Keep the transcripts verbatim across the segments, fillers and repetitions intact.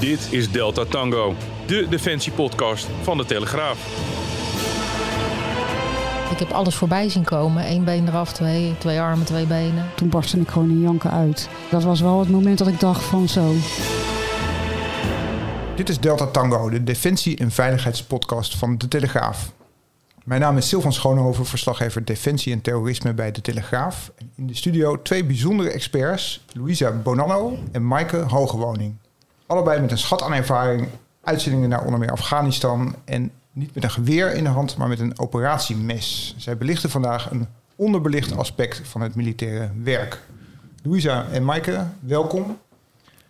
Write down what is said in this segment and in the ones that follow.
Dit is Delta Tango, de defensiepodcast van De Telegraaf. Ik heb alles voorbij zien komen. Eén been eraf, twee, twee armen, twee benen. Toen barstte ik gewoon in janken uit. Dat was wel het moment dat ik dacht van zo. Dit is Delta Tango, de defensie- en veiligheidspodcast van De Telegraaf. Mijn naam is Silvan Schoonhoven, verslaggever Defensie en Terrorisme bij De Telegraaf. In de studio twee bijzondere experts, Luisa Bonanno en Maaike Hogewoning. Allebei met een schat aan ervaring, uitzendingen naar onder meer Afghanistan... en niet met een geweer in de hand, maar met een operatiemes. Zij belichten vandaag een onderbelicht aspect van het militaire werk. Luisa en Maaike, welkom.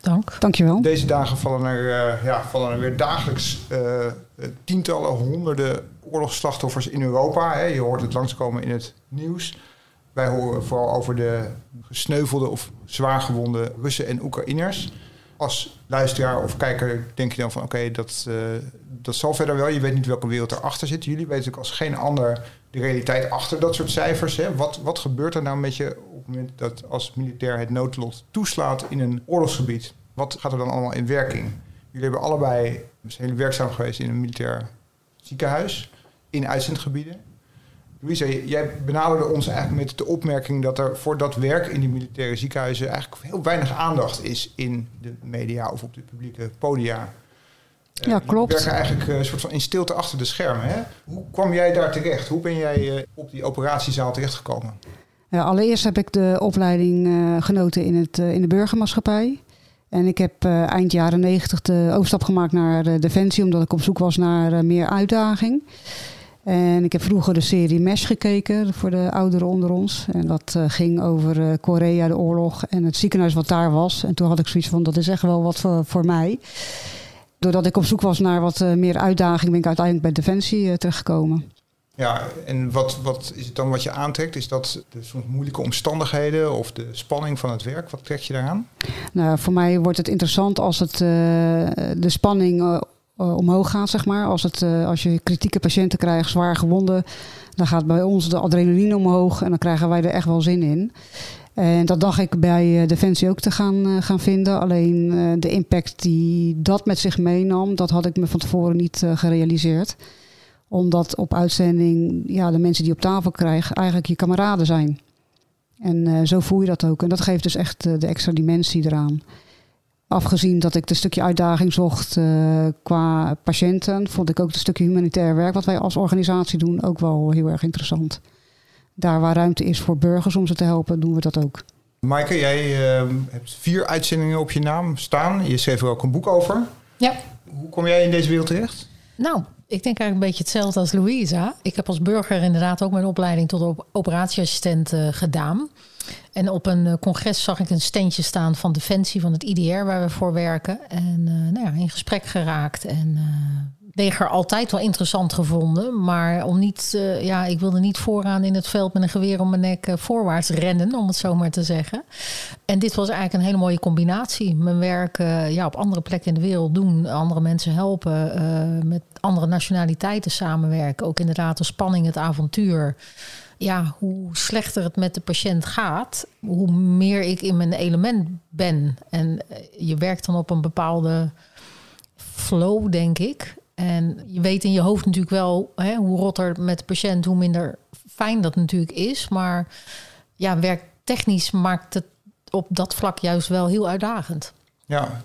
Dank. Dankjewel. Deze dagen vallen er, uh, ja, vallen er weer dagelijks uh, tientallen, honderden... oorlogsslachtoffers in Europa. Hè. Je hoort het langskomen in het nieuws. Wij horen vooral over de gesneuvelde of zwaargewonde Russen en Oekraïners. Als luisteraar of kijker denk je dan van oké, okay, dat, uh, dat zal verder wel. Je weet niet welke wereld erachter zit. Jullie weten natuurlijk als geen ander de realiteit achter dat soort cijfers. Hè. Wat, wat gebeurt er nou met je op het moment dat als militair het noodlot toeslaat in een oorlogsgebied? Wat gaat er dan allemaal in werking? Jullie hebben allebei heel werkzaam geweest in een militair ziekenhuis, in uitzendgebieden. Luisa, jij benaderde ons eigenlijk met de opmerking dat er voor dat werk in die militaire ziekenhuizen eigenlijk heel weinig aandacht is in de media of op de publieke podia. Ja, uh, klopt. We werken eigenlijk een uh, soort van in stilte achter de schermen. Hè? Hoe kwam jij daar terecht? Hoe ben jij uh, op die operatiezaal terechtgekomen? Ja, allereerst heb ik de opleiding uh, genoten in, het, uh, in de burgermaatschappij. En ik heb uh, eind jaren negentig de overstap gemaakt naar uh, Defensie... omdat ik op zoek was naar uh, meer uitdaging. En ik heb vroeger de serie Mesh gekeken voor de ouderen onder ons. En dat uh, ging over uh, Korea, de oorlog en het ziekenhuis wat daar was. En toen had ik zoiets van, dat is echt wel wat voor, voor mij. Doordat ik op zoek was naar wat uh, meer uitdaging... ben ik uiteindelijk bij Defensie uh, terechtgekomen. Ja, en wat, wat is het dan wat je aantrekt? Is dat de soms moeilijke omstandigheden of de spanning van het werk? Wat trek je daaraan? Nou, voor mij wordt het interessant als het, uh, de spanning uh, uh, omhoog gaat, zeg maar. Als, het, uh, als je kritieke patiënten krijgt, zwaar gewonden... dan gaat bij ons de adrenaline omhoog en dan krijgen wij er echt wel zin in. En dat dacht ik bij Defensie ook te gaan, gaan vinden. Alleen uh, de impact die dat met zich meenam, dat had ik me van tevoren niet uh, gerealiseerd. Omdat op uitzending ja, de mensen die op tafel krijgen eigenlijk je kameraden zijn. En uh, zo voel je dat ook. En dat geeft dus echt uh, de extra dimensie eraan. Afgezien dat ik het stukje uitdaging zocht uh, qua patiënten... vond ik ook het stukje humanitair werk wat wij als organisatie doen ook wel heel erg interessant. Daar waar ruimte is voor burgers om ze te helpen, doen we dat ook. Maaike, jij uh, hebt vier uitzendingen op je naam staan. Je schreef er ook een boek over. Ja. Hoe kom jij in deze wereld terecht? Nou... Ik denk eigenlijk een beetje hetzelfde als Luisa. Ik heb als burger inderdaad ook mijn opleiding tot operatieassistent uh, gedaan. En op een uh, congres zag ik een standje staan van Defensie, van het I D R waar we voor werken. En uh, nou ja, in gesprek geraakt en uh, leger altijd wel interessant gevonden. Maar om niet, uh, ja, ik wilde niet vooraan in het veld met een geweer om mijn nek uh, voorwaarts rennen, om het zo maar te zeggen. En dit was eigenlijk een hele mooie combinatie. Mijn werk uh, ja, op andere plekken in de wereld doen, andere mensen helpen, uh, met andere nationaliteiten samenwerken. Ook inderdaad de spanning, het avontuur. Ja, hoe slechter het met de patiënt gaat, hoe meer ik in mijn element ben. En je werkt dan op een bepaalde flow, denk ik. En je weet in je hoofd natuurlijk wel, hè, hoe rotter met de patiënt, hoe minder fijn dat natuurlijk is. Maar ja, werktechnisch maakt het op dat vlak juist wel heel uitdagend. Ja,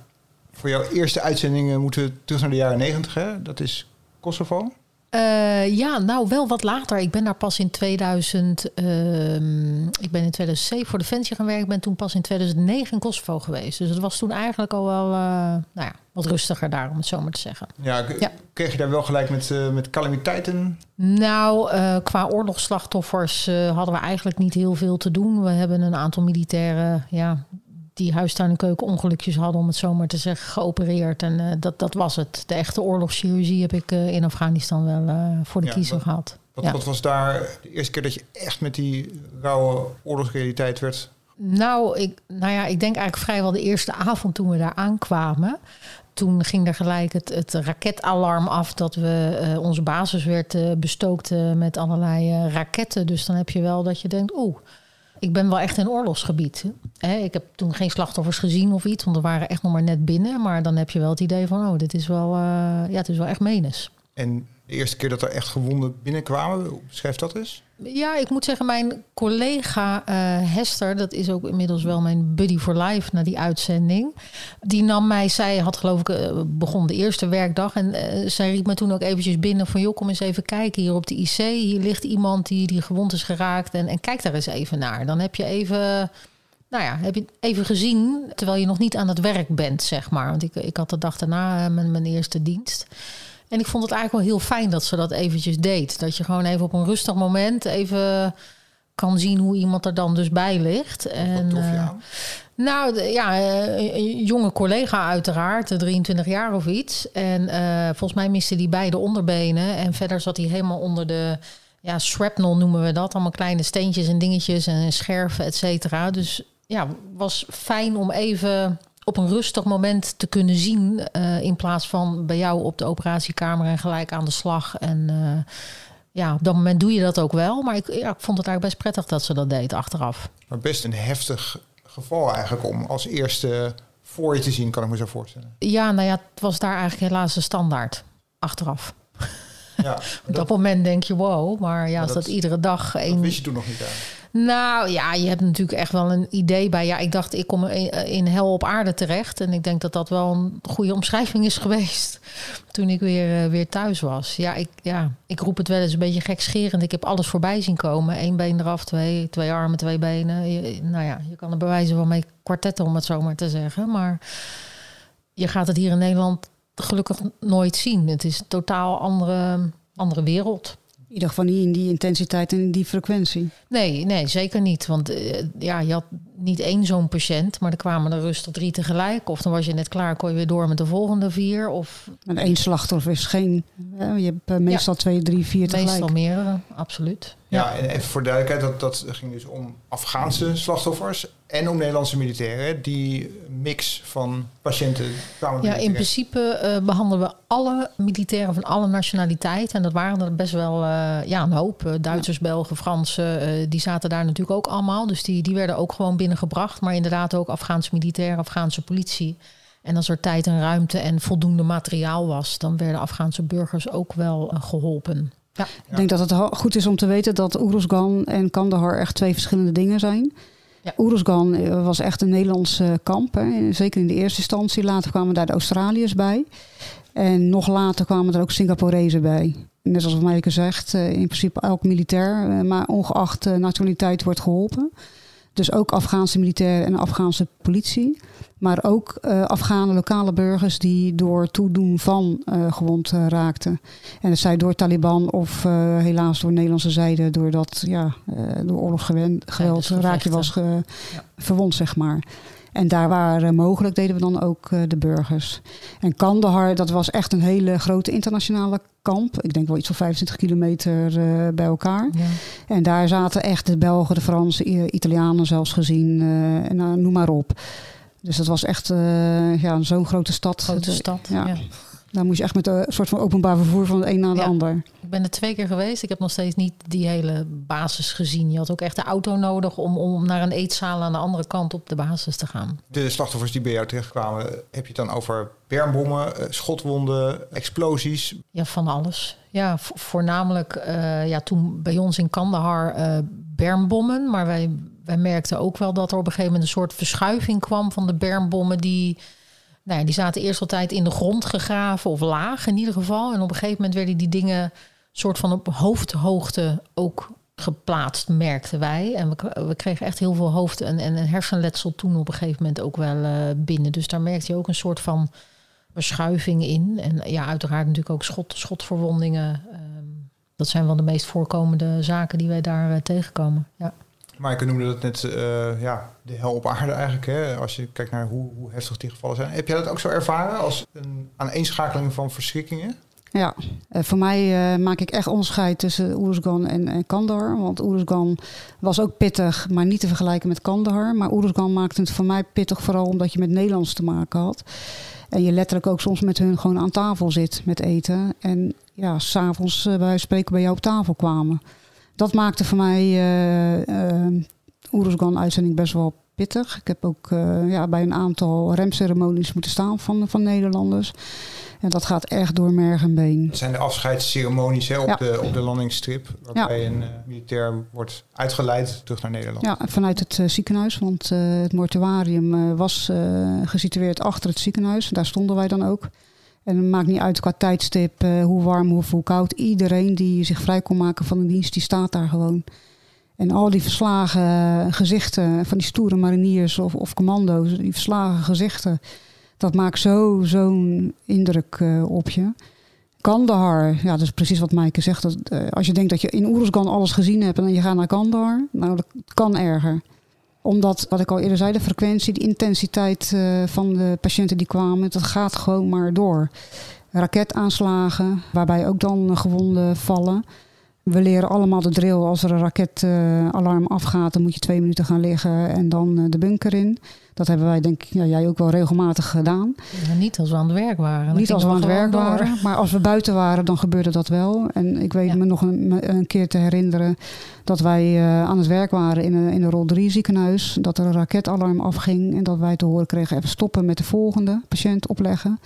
voor jouw eerste uitzending moeten we terug naar de jaren negentig, hè? Dat is Kosovo. Uh, ja, nou wel wat later. Ik ben daar pas in tweeduizend... Uh, ik ben in tweeduizend zeven voor Defensie gaan werken. Ik ben toen pas in tweeduizend negen in Kosovo geweest. Dus het was toen eigenlijk al wel uh, nou ja, wat rustiger daar, om het zo maar te zeggen. Ja, k- ja. Kreeg je daar wel gelijk met, uh, met calamiteiten? Nou, uh, qua oorlogsslachtoffers uh, hadden we eigenlijk niet heel veel te doen. We hebben een aantal militairen... Ja, die huistuin- en keukenongelukjes hadden, om het zo maar te zeggen, geopereerd. En uh, dat, dat was het. De echte oorlogschirurgie heb ik uh, in Afghanistan wel uh, voor de ja, kiezer wat, gehad. Wat, ja. wat was daar de eerste keer dat je echt met die rauwe oorlogsrealiteit werd? Nou, ik, nou ja, ik denk eigenlijk vrijwel de eerste avond toen we daar aankwamen. Toen ging er gelijk het, het raketalarm af dat we uh, onze basis werd uh, bestookt uh, met allerlei uh, raketten. Dus dan heb je wel dat je denkt, oeh. Ik ben wel echt in oorlogsgebied. Hè? Ik heb toen geen slachtoffers gezien of iets, want we waren echt nog maar net binnen. Maar dan heb je wel het idee van, oh, dit is wel, uh, ja, het is wel echt menes. En de eerste keer dat er echt gewonden binnenkwamen, beschrijf dat eens. Ja, ik moet zeggen, mijn collega uh, Hester, dat is ook inmiddels wel mijn buddy for life na die uitzending. Die nam mij, zij had geloof ik, uh, begon de eerste werkdag. En uh, zij riep me toen ook eventjes binnen van, joh, kom eens even kijken hier op de I C. Hier ligt iemand die, die gewond is geraakt en, en kijk daar eens even naar. Dan heb je even... Nou ja, heb je even gezien, terwijl je nog niet aan het werk bent, zeg maar. Want ik, ik had de dag daarna mijn, mijn eerste dienst. En ik vond het eigenlijk wel heel fijn dat ze dat eventjes deed. Dat je gewoon even op een rustig moment even kan zien hoe iemand er dan dus bij ligt. En, tof, ja. Uh, nou ja, een jonge collega uiteraard, drieëntwintig jaar of iets. En uh, volgens mij miste die beide onderbenen. En verder zat hij helemaal onder de... Ja, shrapnel noemen we dat. Allemaal kleine steentjes en dingetjes en scherven, et cetera. Dus... Ja, was fijn om even op een rustig moment te kunnen zien... Uh, in plaats van bij jou op de operatiekamer en gelijk aan de slag. En uh, ja, op dat moment doe je dat ook wel. Maar ik, ja, ik vond het eigenlijk best prettig dat ze dat deed achteraf. Maar best een heftig geval eigenlijk om als eerste voor je te zien, kan ik me zo voorstellen. Ja, nou ja, het was daar eigenlijk helaas de standaard achteraf. Ja, dat... Op dat moment denk je, wow, maar ja, maar als dat, dat iedere dag... Een... Dat wist je toen nog niet aan. Nou ja, je hebt natuurlijk echt wel een idee bij. Ja, ik dacht, ik kom in hel op aarde terecht. En ik denk dat dat wel een goede omschrijving is geweest toen ik weer, weer thuis was. Ja ik, ja, ik roep het wel eens een beetje gekscherend. Ik heb alles voorbij zien komen. Eén been eraf, twee, twee armen, twee benen. Je, nou ja, je kan er bij wijze van mee kwartetten, om het zo maar te zeggen. Maar je gaat het hier in Nederland gelukkig nooit zien. Het is een totaal andere, andere wereld. In ieder geval niet in die intensiteit en in die frequentie. Nee, nee, zeker niet. Want uh, ja, je had niet één zo'n patiënt, maar er kwamen er rustig drie tegelijk. Of dan was je net klaar, kon je weer door met de volgende vier. Of... En één slachtoffer is geen... Uh, je hebt uh, meestal ja, twee, drie, vier tegelijk. Meestal meerdere, absoluut. Ja, ja, en even voor duidelijkheid, dat, dat ging dus om Afghaanse slachtoffers... en om Nederlandse militairen, die mix van patiënten kwamen. Ja, in principe uh, behandelen we alle militairen van alle nationaliteiten. En dat waren er best wel uh, ja, een hoop. Uh, Duitsers, ja. Belgen, Fransen, uh, die zaten daar natuurlijk ook allemaal. Dus die, die werden ook gewoon binnengebracht. Maar inderdaad ook Afghaanse militairen, Afghaanse politie. En als er tijd en ruimte en voldoende materiaal was... dan werden Afghaanse burgers ook wel uh, geholpen. Ja. Ja. Ik denk dat het goed is om te weten dat Uruzgan en Kandahar echt twee verschillende dingen zijn. Ja. Uruzgan was echt een Nederlands kamp, hè. Zeker in de eerste instantie. Later kwamen daar de Australiërs bij. En nog later kwamen er ook Singaporezen bij. Net zoals Maaike zegt, in principe elk militair, maar ongeacht nationaliteit, wordt geholpen. Dus ook Afghaanse militairen en Afghaanse politie. Maar ook uh, Afghanen, lokale burgers die door toedoen van uh, gewond uh, raakten. En dat zij door Taliban of uh, helaas door Nederlandse zijde... door dat ja, uh, door oorlogsgeweld ja, dus raak je was ge- ja. verwond, zeg maar. En daar waar uh, mogelijk deden we dan ook uh, de burgers. En Kandahar, dat was echt een hele grote internationale kamp. Ik denk wel iets van vijfentwintig kilometer uh, bij elkaar. Ja. En daar zaten echt de Belgen, de Fransen, Italianen zelfs gezien. Uh, en, uh, noem maar op. Dus dat was echt uh, ja, zo'n grote stad. Grote stad, ja. ja. Daar moest je echt met een soort van openbaar vervoer van de een naar de ja, ander. Ik ben er twee keer geweest. Ik heb nog steeds niet die hele basis gezien. Je had ook echt de auto nodig om, om naar een eetzaal aan de andere kant op de basis te gaan. De slachtoffers die bij jou terechtkwamen, heb je het dan over bermbommen, schotwonden, explosies? Ja, van alles. Ja, vo- voornamelijk uh, ja, toen bij ons in Kandahar uh, bermbommen, maar wij... Wij merkten ook wel dat er op een gegeven moment een soort verschuiving kwam van de bermbommen. Die, nou ja, die zaten eerst altijd in de grond gegraven of laag in ieder geval. En op een gegeven moment werden die dingen soort van op hoofdhoogte ook geplaatst, merkten wij. En we, we kregen echt heel veel hoofd- en, en hersenletsel toen op een gegeven moment ook wel uh, binnen. Dus daar merkte je ook een soort van verschuiving in. En ja, uiteraard natuurlijk ook schot, schotverwondingen. Uh, dat zijn wel de meest voorkomende zaken die wij daar uh, tegenkomen, ja. Maaike noemde dat net uh, ja, de hel op aarde eigenlijk. Hè? Als je kijkt naar hoe, hoe heftig die gevallen zijn. Heb jij dat ook zo ervaren als een aaneenschakeling van verschrikkingen? Ja, uh, voor mij uh, maak ik echt onderscheid tussen Uruzgan en, en Kandahar. Want Uruzgan was ook pittig, maar niet te vergelijken met Kandahar. Maar Uruzgan maakte het voor mij pittig vooral omdat je met Nederlands te maken had. En je letterlijk ook soms met hun gewoon aan tafel zit met eten. En ja, s'avonds uh, bij spreken bij jou op tafel kwamen. Dat maakte voor mij uh, uh, Uruzgan-uitzending best wel pittig. Ik heb ook uh, ja, bij een aantal remceremonies moeten staan van, van Nederlanders. En dat gaat echt door merg en been. Het zijn de afscheidsceremonies hè, op, ja. de, op de landingsstrip. Waarbij ja. een uh, militair wordt uitgeleid terug naar Nederland. Ja, vanuit het uh, ziekenhuis. Want uh, het mortuarium uh, was uh, gesitueerd achter het ziekenhuis. Daar stonden wij dan ook. En het maakt niet uit qua tijdstip, uh, hoe warm of hoe koud. Iedereen die zich vrij kon maken van de dienst, die staat daar gewoon. En al die verslagen gezichten van die stoere mariniers of, of commando's, die verslagen gezichten, dat maakt zo, zo'n indruk uh, op je. Kandahar, ja, dat is precies wat Maaike zegt. Dat, uh, als je denkt dat je in Uruzgan alles gezien hebt en dan je gaat naar Kandahar, nou, dat kan erger. Omdat, wat ik al eerder zei, de frequentie, de intensiteit uh, van de patiënten die kwamen, dat gaat gewoon maar door. Raketaanslagen, waarbij ook dan gewonden vallen. We leren allemaal de drill. Als er een raketalarm uh, afgaat, dan moet je twee minuten gaan liggen en dan uh, de bunker in. Dat hebben wij, denk ik, ja, jij ook wel regelmatig gedaan. Ja, niet als we aan het werk waren. Dan niet als we aan het werk waren, door. Maar als we buiten waren, dan gebeurde dat wel. En ik weet ja. me nog een, een keer te herinneren dat wij uh, aan het werk waren in, in een rol drie ziekenhuis. Dat er een raketalarm afging en dat wij te horen kregen, even stoppen met de volgende patiënt opleggen.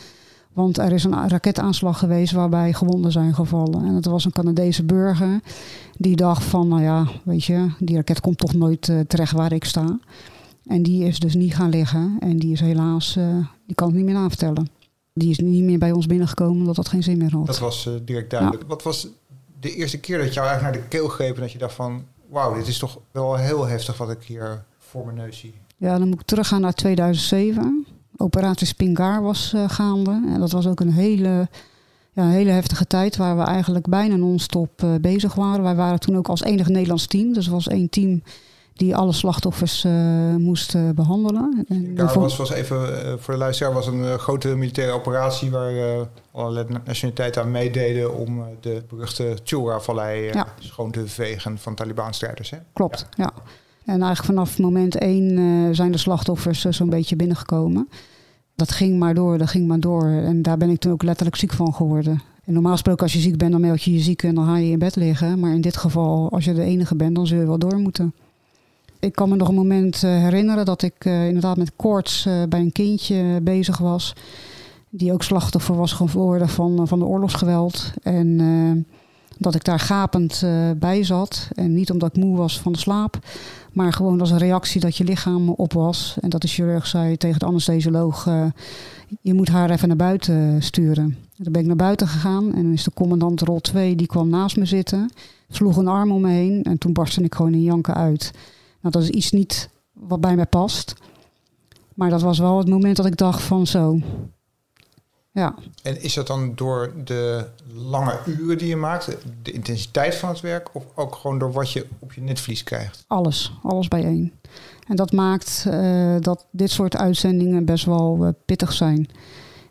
Want er is een raketaanslag geweest waarbij gewonden zijn gevallen. En dat was een Canadese burger die dacht van, nou ja, weet je, die raket komt toch nooit uh, terecht waar ik sta. En die is dus niet gaan liggen. En die is helaas, uh, die kan het niet meer navertellen. Die is niet meer bij ons binnengekomen omdat dat geen zin meer had. Dat was uh, direct duidelijk. Ja. Wat was de eerste keer dat jou eigenlijk naar de keel greep en dat je dacht van, wauw, dit is toch wel heel heftig wat ik hier voor mijn neus zie? Ja, dan moet ik teruggaan naar tweeduizend zeven. Operatie Spingaar was uh, gaande. En dat was ook een hele, ja, een hele heftige tijd waar we eigenlijk bijna non-stop uh, bezig waren. Wij waren toen ook als enig Nederlands team. Dus er was één team die alle slachtoffers uh, moest uh, behandelen. Spingaar was, was even, uh, voor de luisteraar, was een uh, grote militaire operatie waar uh, allerlei nationaliteiten aan meededen om uh, de beruchte Chora-vallei uh, ja. schoon te vegen van Taliban-strijders. Hè? Klopt, ja. ja. En eigenlijk vanaf moment één uh, zijn de slachtoffers uh, zo'n beetje binnengekomen. Dat ging maar door, dat ging maar door. En daar ben ik toen ook letterlijk ziek van geworden. En normaal gesproken als je ziek bent, dan meld je je ziek en dan ga je in bed liggen. Maar in dit geval, als je de enige bent, dan zul je wel door moeten. Ik kan me nog een moment uh, herinneren dat ik uh, inderdaad met koorts uh, bij een kindje bezig was. Die ook slachtoffer was geworden van, uh, van de oorlogsgeweld. En Uh, Dat ik daar gapend uh, bij zat. En niet omdat ik moe was van de slaap. Maar gewoon als een reactie dat je lichaam op was. En dat de chirurg zei tegen de anesthesioloog, Uh, je moet haar even naar buiten sturen. Toen ben ik naar buiten gegaan. En dan is de commandant rol twee, die kwam naast me zitten. Sloeg een arm om me heen. En toen barstte ik gewoon in janken uit. Nou, dat is iets niet wat bij mij past. Maar dat was wel het moment dat ik dacht van zo. Ja. En is dat dan door de lange uren die je maakt, de intensiteit van het werk, of ook gewoon door wat je op je netvlies krijgt? Alles, alles bijeen. En dat maakt uh, dat dit soort uitzendingen best wel uh, pittig zijn.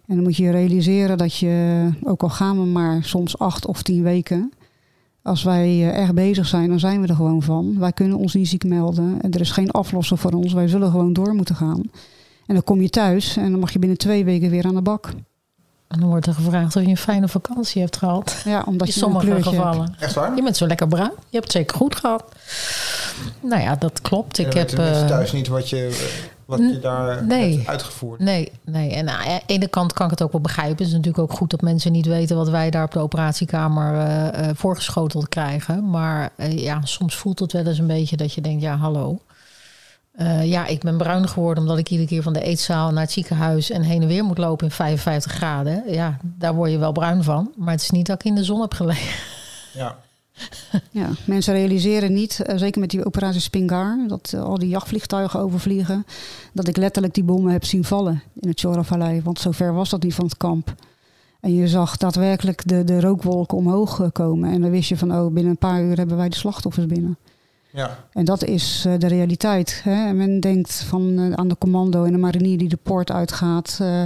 En dan moet je realiseren dat je, ook al gaan we maar soms acht of tien weken, als wij uh, echt bezig zijn, dan zijn we er gewoon van. Wij kunnen ons niet ziek melden en er is geen aflosser voor ons. Wij zullen gewoon door moeten gaan. En dan kom je thuis en dan mag je binnen twee weken weer aan de bak. En dan wordt er gevraagd of je een fijne vakantie hebt gehad. Ja, omdat je in sommige een gevallen. Hebt. Echt waar? Je bent zo lekker bruin. Je hebt het zeker goed gehad. Nou ja, dat klopt. Ik heb uh, thuis niet wat je, wat n- je daar nee, hebt uitgevoerd. Nee, nee. En nou, aan de ene kant kan ik het ook wel begrijpen. Het is natuurlijk ook goed dat mensen niet weten wat wij daar op de operatiekamer uh, uh, voorgeschoteld krijgen. Maar uh, ja, soms voelt het wel eens een beetje dat je denkt, ja, hallo. Uh, ja, ik ben bruin geworden omdat ik iedere keer van de eetzaal naar het ziekenhuis en heen en weer moet lopen in vijfenvijftig graden. Ja, daar word je wel bruin van. Maar het is niet dat ik in de zon heb gelegen. Ja, ja mensen realiseren niet, uh, zeker met die operatie Spingaar, dat uh, al die jachtvliegtuigen overvliegen, dat ik letterlijk die bommen heb zien vallen in het Chora-vallei. Want zover was dat niet van het kamp. En je zag daadwerkelijk de, de rookwolken omhoog komen. En dan wist je van, oh, binnen een paar uur hebben wij de slachtoffers binnen. Ja. En dat is de realiteit. Hè? Men denkt van aan de commando en de marinier die de poort uitgaat, Uh,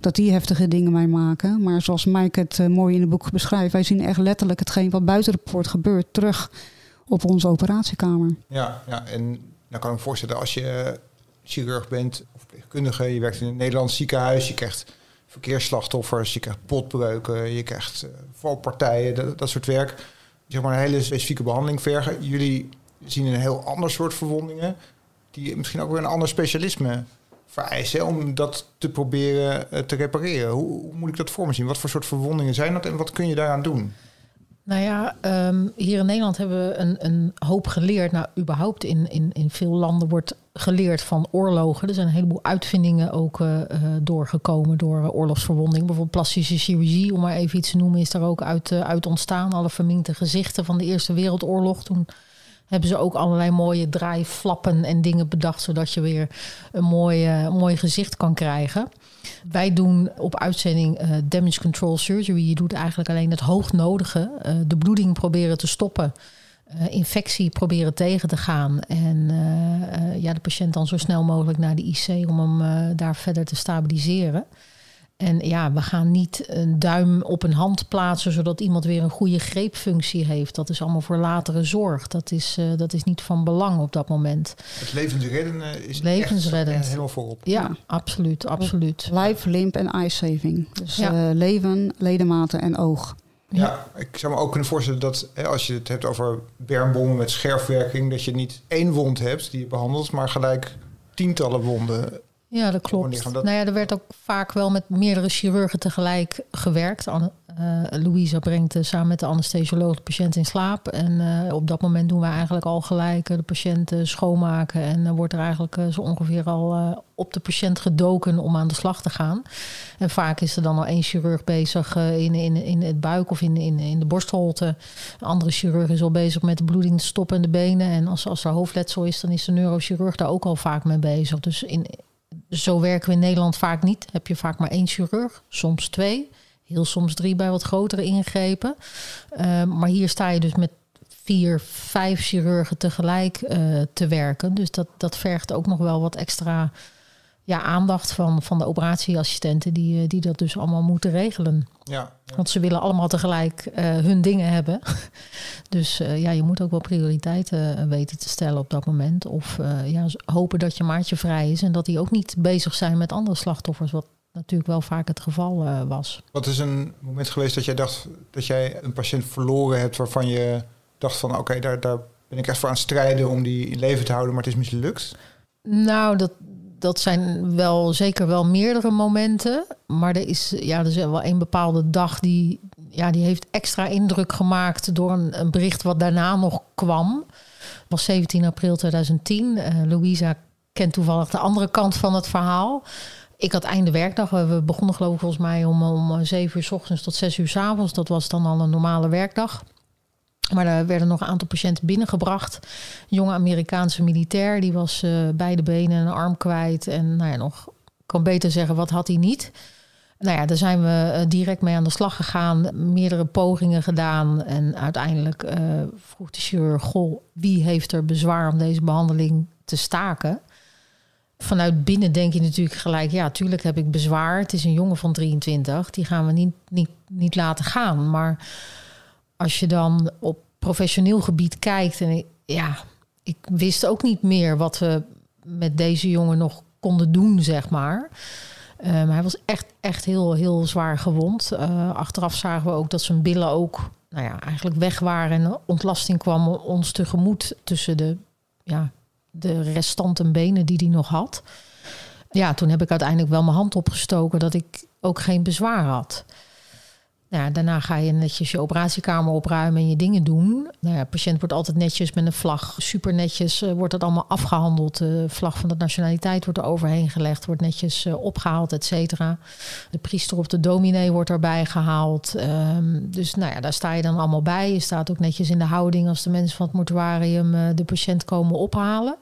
dat die heftige dingen mee maken. Maar zoals Maaike het uh, mooi in het boek beschrijft, wij zien echt letterlijk hetgeen wat buiten de poort gebeurt terug op onze operatiekamer. Ja, ja, en dan kan ik me voorstellen, als je chirurg bent of verpleegkundige, je werkt in een Nederlands ziekenhuis, je krijgt verkeersslachtoffers, je krijgt potbreuken, je krijgt uh, valpartijen, dat, dat soort werk. Zeg maar een hele specifieke behandeling vergen. Jullie zien een heel ander soort verwondingen die misschien ook weer een ander specialisme vereisen, hè, om dat te proberen uh, te repareren. Hoe, hoe moet ik dat voor me zien? Wat voor soort verwondingen zijn dat en wat kun je daaraan doen? Nou ja, um, hier in Nederland hebben we een, een hoop geleerd. Nou, überhaupt in, in, in veel landen wordt geleerd van oorlogen. Er zijn een heleboel uitvindingen ook uh, doorgekomen door uh, oorlogsverwonding. Bijvoorbeeld plastische chirurgie, om maar even iets te noemen, is daar ook uit, uh, uit ontstaan. Alle verminkte gezichten van de Eerste Wereldoorlog. Toen hebben ze ook allerlei mooie draaiflappen en dingen bedacht, zodat je weer een mooi, uh, mooi gezicht kan krijgen. Wij doen op uitzending uh, damage control surgery. Je doet eigenlijk alleen het hoognodige. Uh, de bloeding proberen te stoppen. Uh, infectie proberen tegen te gaan. En uh, uh, ja, de patiënt dan zo snel mogelijk naar de I C om hem uh, daar verder te stabiliseren. En ja, we gaan niet een duim op een hand plaatsen, zodat iemand weer een goede greepfunctie heeft. Dat is allemaal voor latere zorg. Dat is, uh, dat is niet van belang op dat moment. Het levensredden is levensreddend. Echt helemaal voorop. Ja, ja, absoluut, absoluut. Lijf, limp en eye saving. Dus ja. uh, leven, ledematen en oog. Ja, ik zou me ook kunnen voorstellen dat, hè, als je het hebt over bermbommen met scherfwerking, dat je niet één wond hebt die je behandelt, maar gelijk tientallen wonden. Ja, dat klopt. Nou ja, er werd ook vaak wel met meerdere chirurgen tegelijk gewerkt. Anne, uh, Luisa brengt uh, samen met de anesthesioloog de patiënt in slaap. En uh, op dat moment doen we eigenlijk al gelijk uh, de patiënt uh, schoonmaken. En dan uh, wordt er eigenlijk uh, zo ongeveer al uh, op de patiënt gedoken om aan de slag te gaan. En vaak is er dan al één chirurg bezig uh, in, in, in het buik of in, in, in de borstholte. Een andere chirurg is al bezig met de bloeding te stoppen en de benen. En als, als er hoofdletsel is, dan is de neurochirurg daar ook al vaak mee bezig. Dus in... Zo werken we in Nederland vaak niet. Heb je vaak maar één chirurg, soms twee. Heel soms drie bij wat grotere ingrepen. Uh, maar hier sta je dus met vier, vijf chirurgen tegelijk uh, te werken. Dus dat, dat vergt ook nog wel wat extra ja, aandacht van, van de operatieassistenten, die, die dat dus allemaal moeten regelen. Ja, ja. Want ze willen allemaal tegelijk uh, hun dingen hebben. Dus uh, ja, je moet ook wel prioriteiten weten te stellen op dat moment. Of uh, ja, hopen dat je maatje vrij is en dat die ook niet bezig zijn met andere slachtoffers. Wat natuurlijk wel vaak het geval uh, was. Wat is een moment geweest dat jij dacht dat jij een patiënt verloren hebt, waarvan je dacht van oké, okay, daar, daar ben ik echt voor aan het strijden om die in leven te houden, maar het is mislukt? Nou, dat... Dat zijn wel zeker wel meerdere momenten. Maar er is, ja, er is wel een bepaalde dag die, ja, die heeft extra indruk gemaakt door een, een bericht wat daarna nog kwam. Het was zeventien april tweeduizend tien. Uh, Luisa kent toevallig de andere kant van het verhaal. Ik had einde werkdag. We begonnen geloof ik volgens mij om, om zeven uur 's ochtends tot zes uur 's avonds. Dat was dan al een normale werkdag. Maar er werden nog een aantal patiënten binnengebracht. Een jonge Amerikaanse militair, die was uh, beide benen en een arm kwijt. En nou ja, nog, kan beter zeggen, wat had hij niet? Nou ja, daar zijn we uh, direct mee aan de slag gegaan. Meerdere pogingen gedaan. En uiteindelijk uh, vroeg de chirurg, goh, wie heeft er bezwaar om deze behandeling te staken? Vanuit binnen denk je natuurlijk gelijk, ja, tuurlijk heb ik bezwaar. Het is een jongen van drieëntwintig, die gaan we niet, niet, niet laten gaan. Maar als je dan op professioneel gebied kijkt, en ik, ja, ik wist ook niet meer wat we met deze jongen nog konden doen, zeg maar. Um, hij was echt, echt heel, heel zwaar gewond. Uh, achteraf zagen we ook dat zijn billen ook, nou ja, eigenlijk weg waren. En ontlasting kwam ons tegemoet tussen de, ja, de restanten benen die hij nog had. Ja, toen heb ik uiteindelijk wel mijn hand opgestoken dat ik ook geen bezwaar had. Ja, daarna ga je netjes je operatiekamer opruimen en je dingen doen. Nou ja, de patiënt wordt altijd netjes met een vlag. Super netjes uh, wordt dat allemaal afgehandeld. De vlag van de nationaliteit wordt er overheen gelegd. Wordt netjes uh, opgehaald, et cetera. De priester of de dominee wordt erbij gehaald. Um, dus nou ja, daar sta je dan allemaal bij. Je staat ook netjes in de houding als de mensen van het mortuarium uh, de patiënt komen ophalen.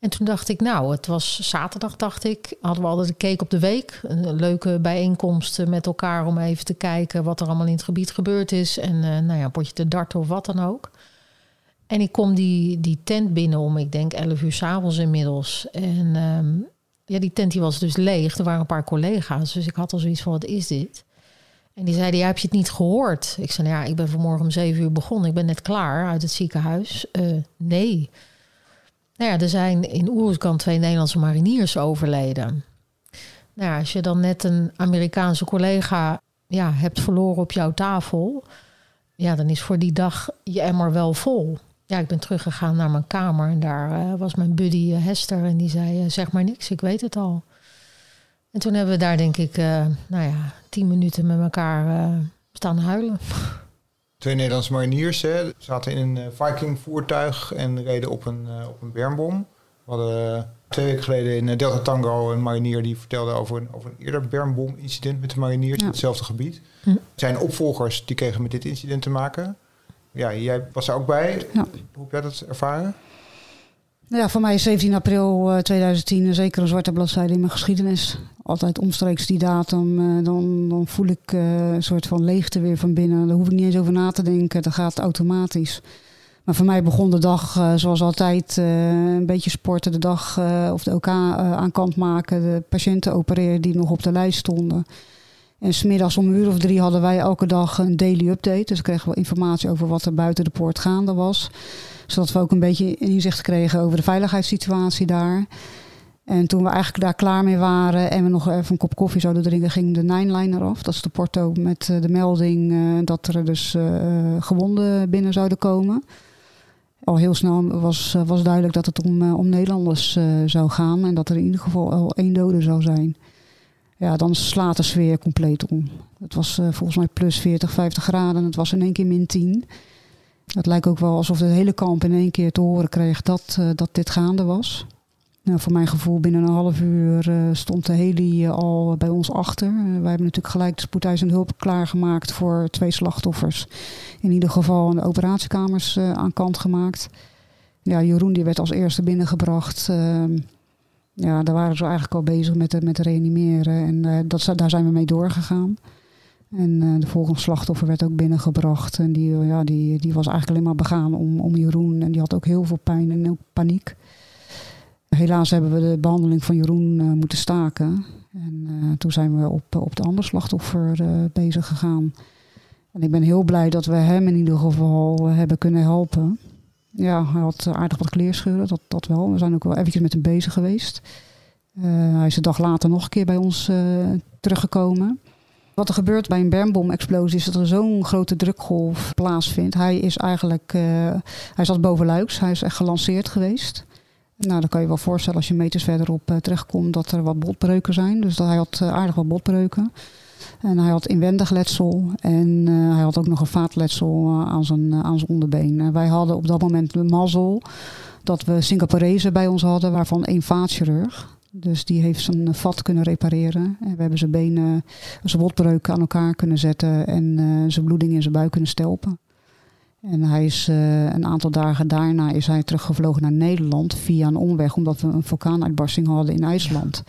En toen dacht ik, nou, het was zaterdag, dacht ik. Hadden we altijd een cake op de week. Een leuke bijeenkomst met elkaar om even te kijken wat er allemaal in het gebied gebeurd is. En uh, nou ja, een potje te darten of wat dan ook. En ik kom die, die tent binnen om, ik denk, elf uur 's avonds inmiddels. En um, ja, die tent die was dus leeg. Er waren een paar collega's, dus ik had al zoiets van, wat is dit? En die zeiden, ja, heb je het niet gehoord? Ik zei, ja, ik ben vanmorgen om zeven uur begonnen. Ik ben net klaar uit het ziekenhuis. Uh, nee. Nou ja, er zijn in Uruzgan twee Nederlandse mariniers overleden. Nou ja, als je dan net een Amerikaanse collega ja, hebt verloren op jouw tafel, ja, dan is voor die dag je emmer wel vol. Ja, ik ben teruggegaan naar mijn kamer en daar uh, was mijn buddy uh, Hester en die zei, uh, zeg maar niks, ik weet het al. En toen hebben we daar denk ik, uh, nou ja, tien minuten met elkaar uh, staan huilen. Twee Nederlandse mariniers hè, zaten in een Viking-voertuig en reden op een, uh, op een bermbom. We hadden uh, twee weken geleden in Delta Tango een marinier die vertelde over een, over een eerder bermbom-incident met de mariniers ja. in hetzelfde gebied. Hm. Zijn opvolgers die kregen met dit incident te maken. Ja, jij was er ook bij. Ja. Hoe heb jij dat ervaren? Ja, voor mij is zeventien april tweeduizend tien zeker een zwarte bladzijde in mijn geschiedenis. Altijd omstreeks die datum, dan, dan voel ik een soort van leegte weer van binnen. Daar hoef ik niet eens over na te denken, dat gaat automatisch. Maar voor mij begon de dag zoals altijd een beetje sporten. De dag of de O K aan kant maken, de patiënten opereren die nog op de lijst stonden. En 's middags om een uur of drie hadden wij elke dag een daily update. Dus we kregen wel informatie over wat er buiten de poort gaande was. Zodat we ook een beetje inzicht kregen over de veiligheidssituatie daar. En toen we eigenlijk daar klaar mee waren en we nog even een kop koffie zouden drinken, ging de nine-liner af. Dat is de porto met de melding dat er dus gewonden binnen zouden komen. Al heel snel was, was duidelijk dat het om, om Nederlanders zou gaan. En dat er in ieder geval al één dode zou zijn. Ja, dan slaat de sfeer compleet om. Het was uh, volgens mij plus veertig, vijftig graden en het was in één keer min tien. Het lijkt ook wel alsof het hele kamp in één keer te horen kreeg dat, uh, dat dit gaande was. Nou, voor mijn gevoel binnen een half uur uh, stond de heli uh, al bij ons achter. Uh, wij hebben natuurlijk gelijk de spoedeisende hulp klaargemaakt voor twee slachtoffers. In ieder geval in de operatiekamers uh, aan kant gemaakt. Ja, Jeroen die werd als eerste binnengebracht. Uh, Ja, daar waren ze eigenlijk al bezig met, met reanimeren. En uh, dat, daar zijn we mee doorgegaan. En uh, de volgende slachtoffer werd ook binnengebracht. En die, ja, die, die was eigenlijk alleen maar begaan om, om Jeroen. En die had ook heel veel pijn en ook paniek. Helaas hebben we de behandeling van Jeroen uh, moeten staken. En uh, toen zijn we op, op de andere slachtoffer uh, bezig gegaan. En ik ben heel blij dat we hem in ieder geval uh, hebben kunnen helpen. Ja, hij had aardig wat kleerscheuren, dat, dat wel. We zijn ook wel eventjes met hem bezig geweest. Uh, hij is een dag later nog een keer bij ons uh, teruggekomen. Wat er gebeurt bij een bermbom-explosie is dat er zo'n grote drukgolf plaatsvindt. Hij is eigenlijk, uh, hij zat bovenluiks, hij is echt gelanceerd geweest. Nou, dan kan je wel voorstellen als je meters verderop uh, terechtkomt dat er wat botbreuken zijn. Dus dat hij had uh, aardig wat botbreuken. En hij had inwendig letsel en uh, hij had ook nog een vaatletsel uh, aan zijn, uh, aan zijn onderbeen. Uh, wij hadden op dat moment de mazzel dat we Singaporees bij ons hadden, waarvan één vaatchirurg. Dus die heeft zijn vat kunnen repareren. En we hebben zijn benen, zijn botbreuk aan elkaar kunnen zetten en uh, zijn bloeding in zijn buik kunnen stelpen. En hij is uh, een aantal dagen daarna is hij teruggevlogen naar Nederland via een omweg, omdat we een vulkaanuitbarsting hadden in IJsland.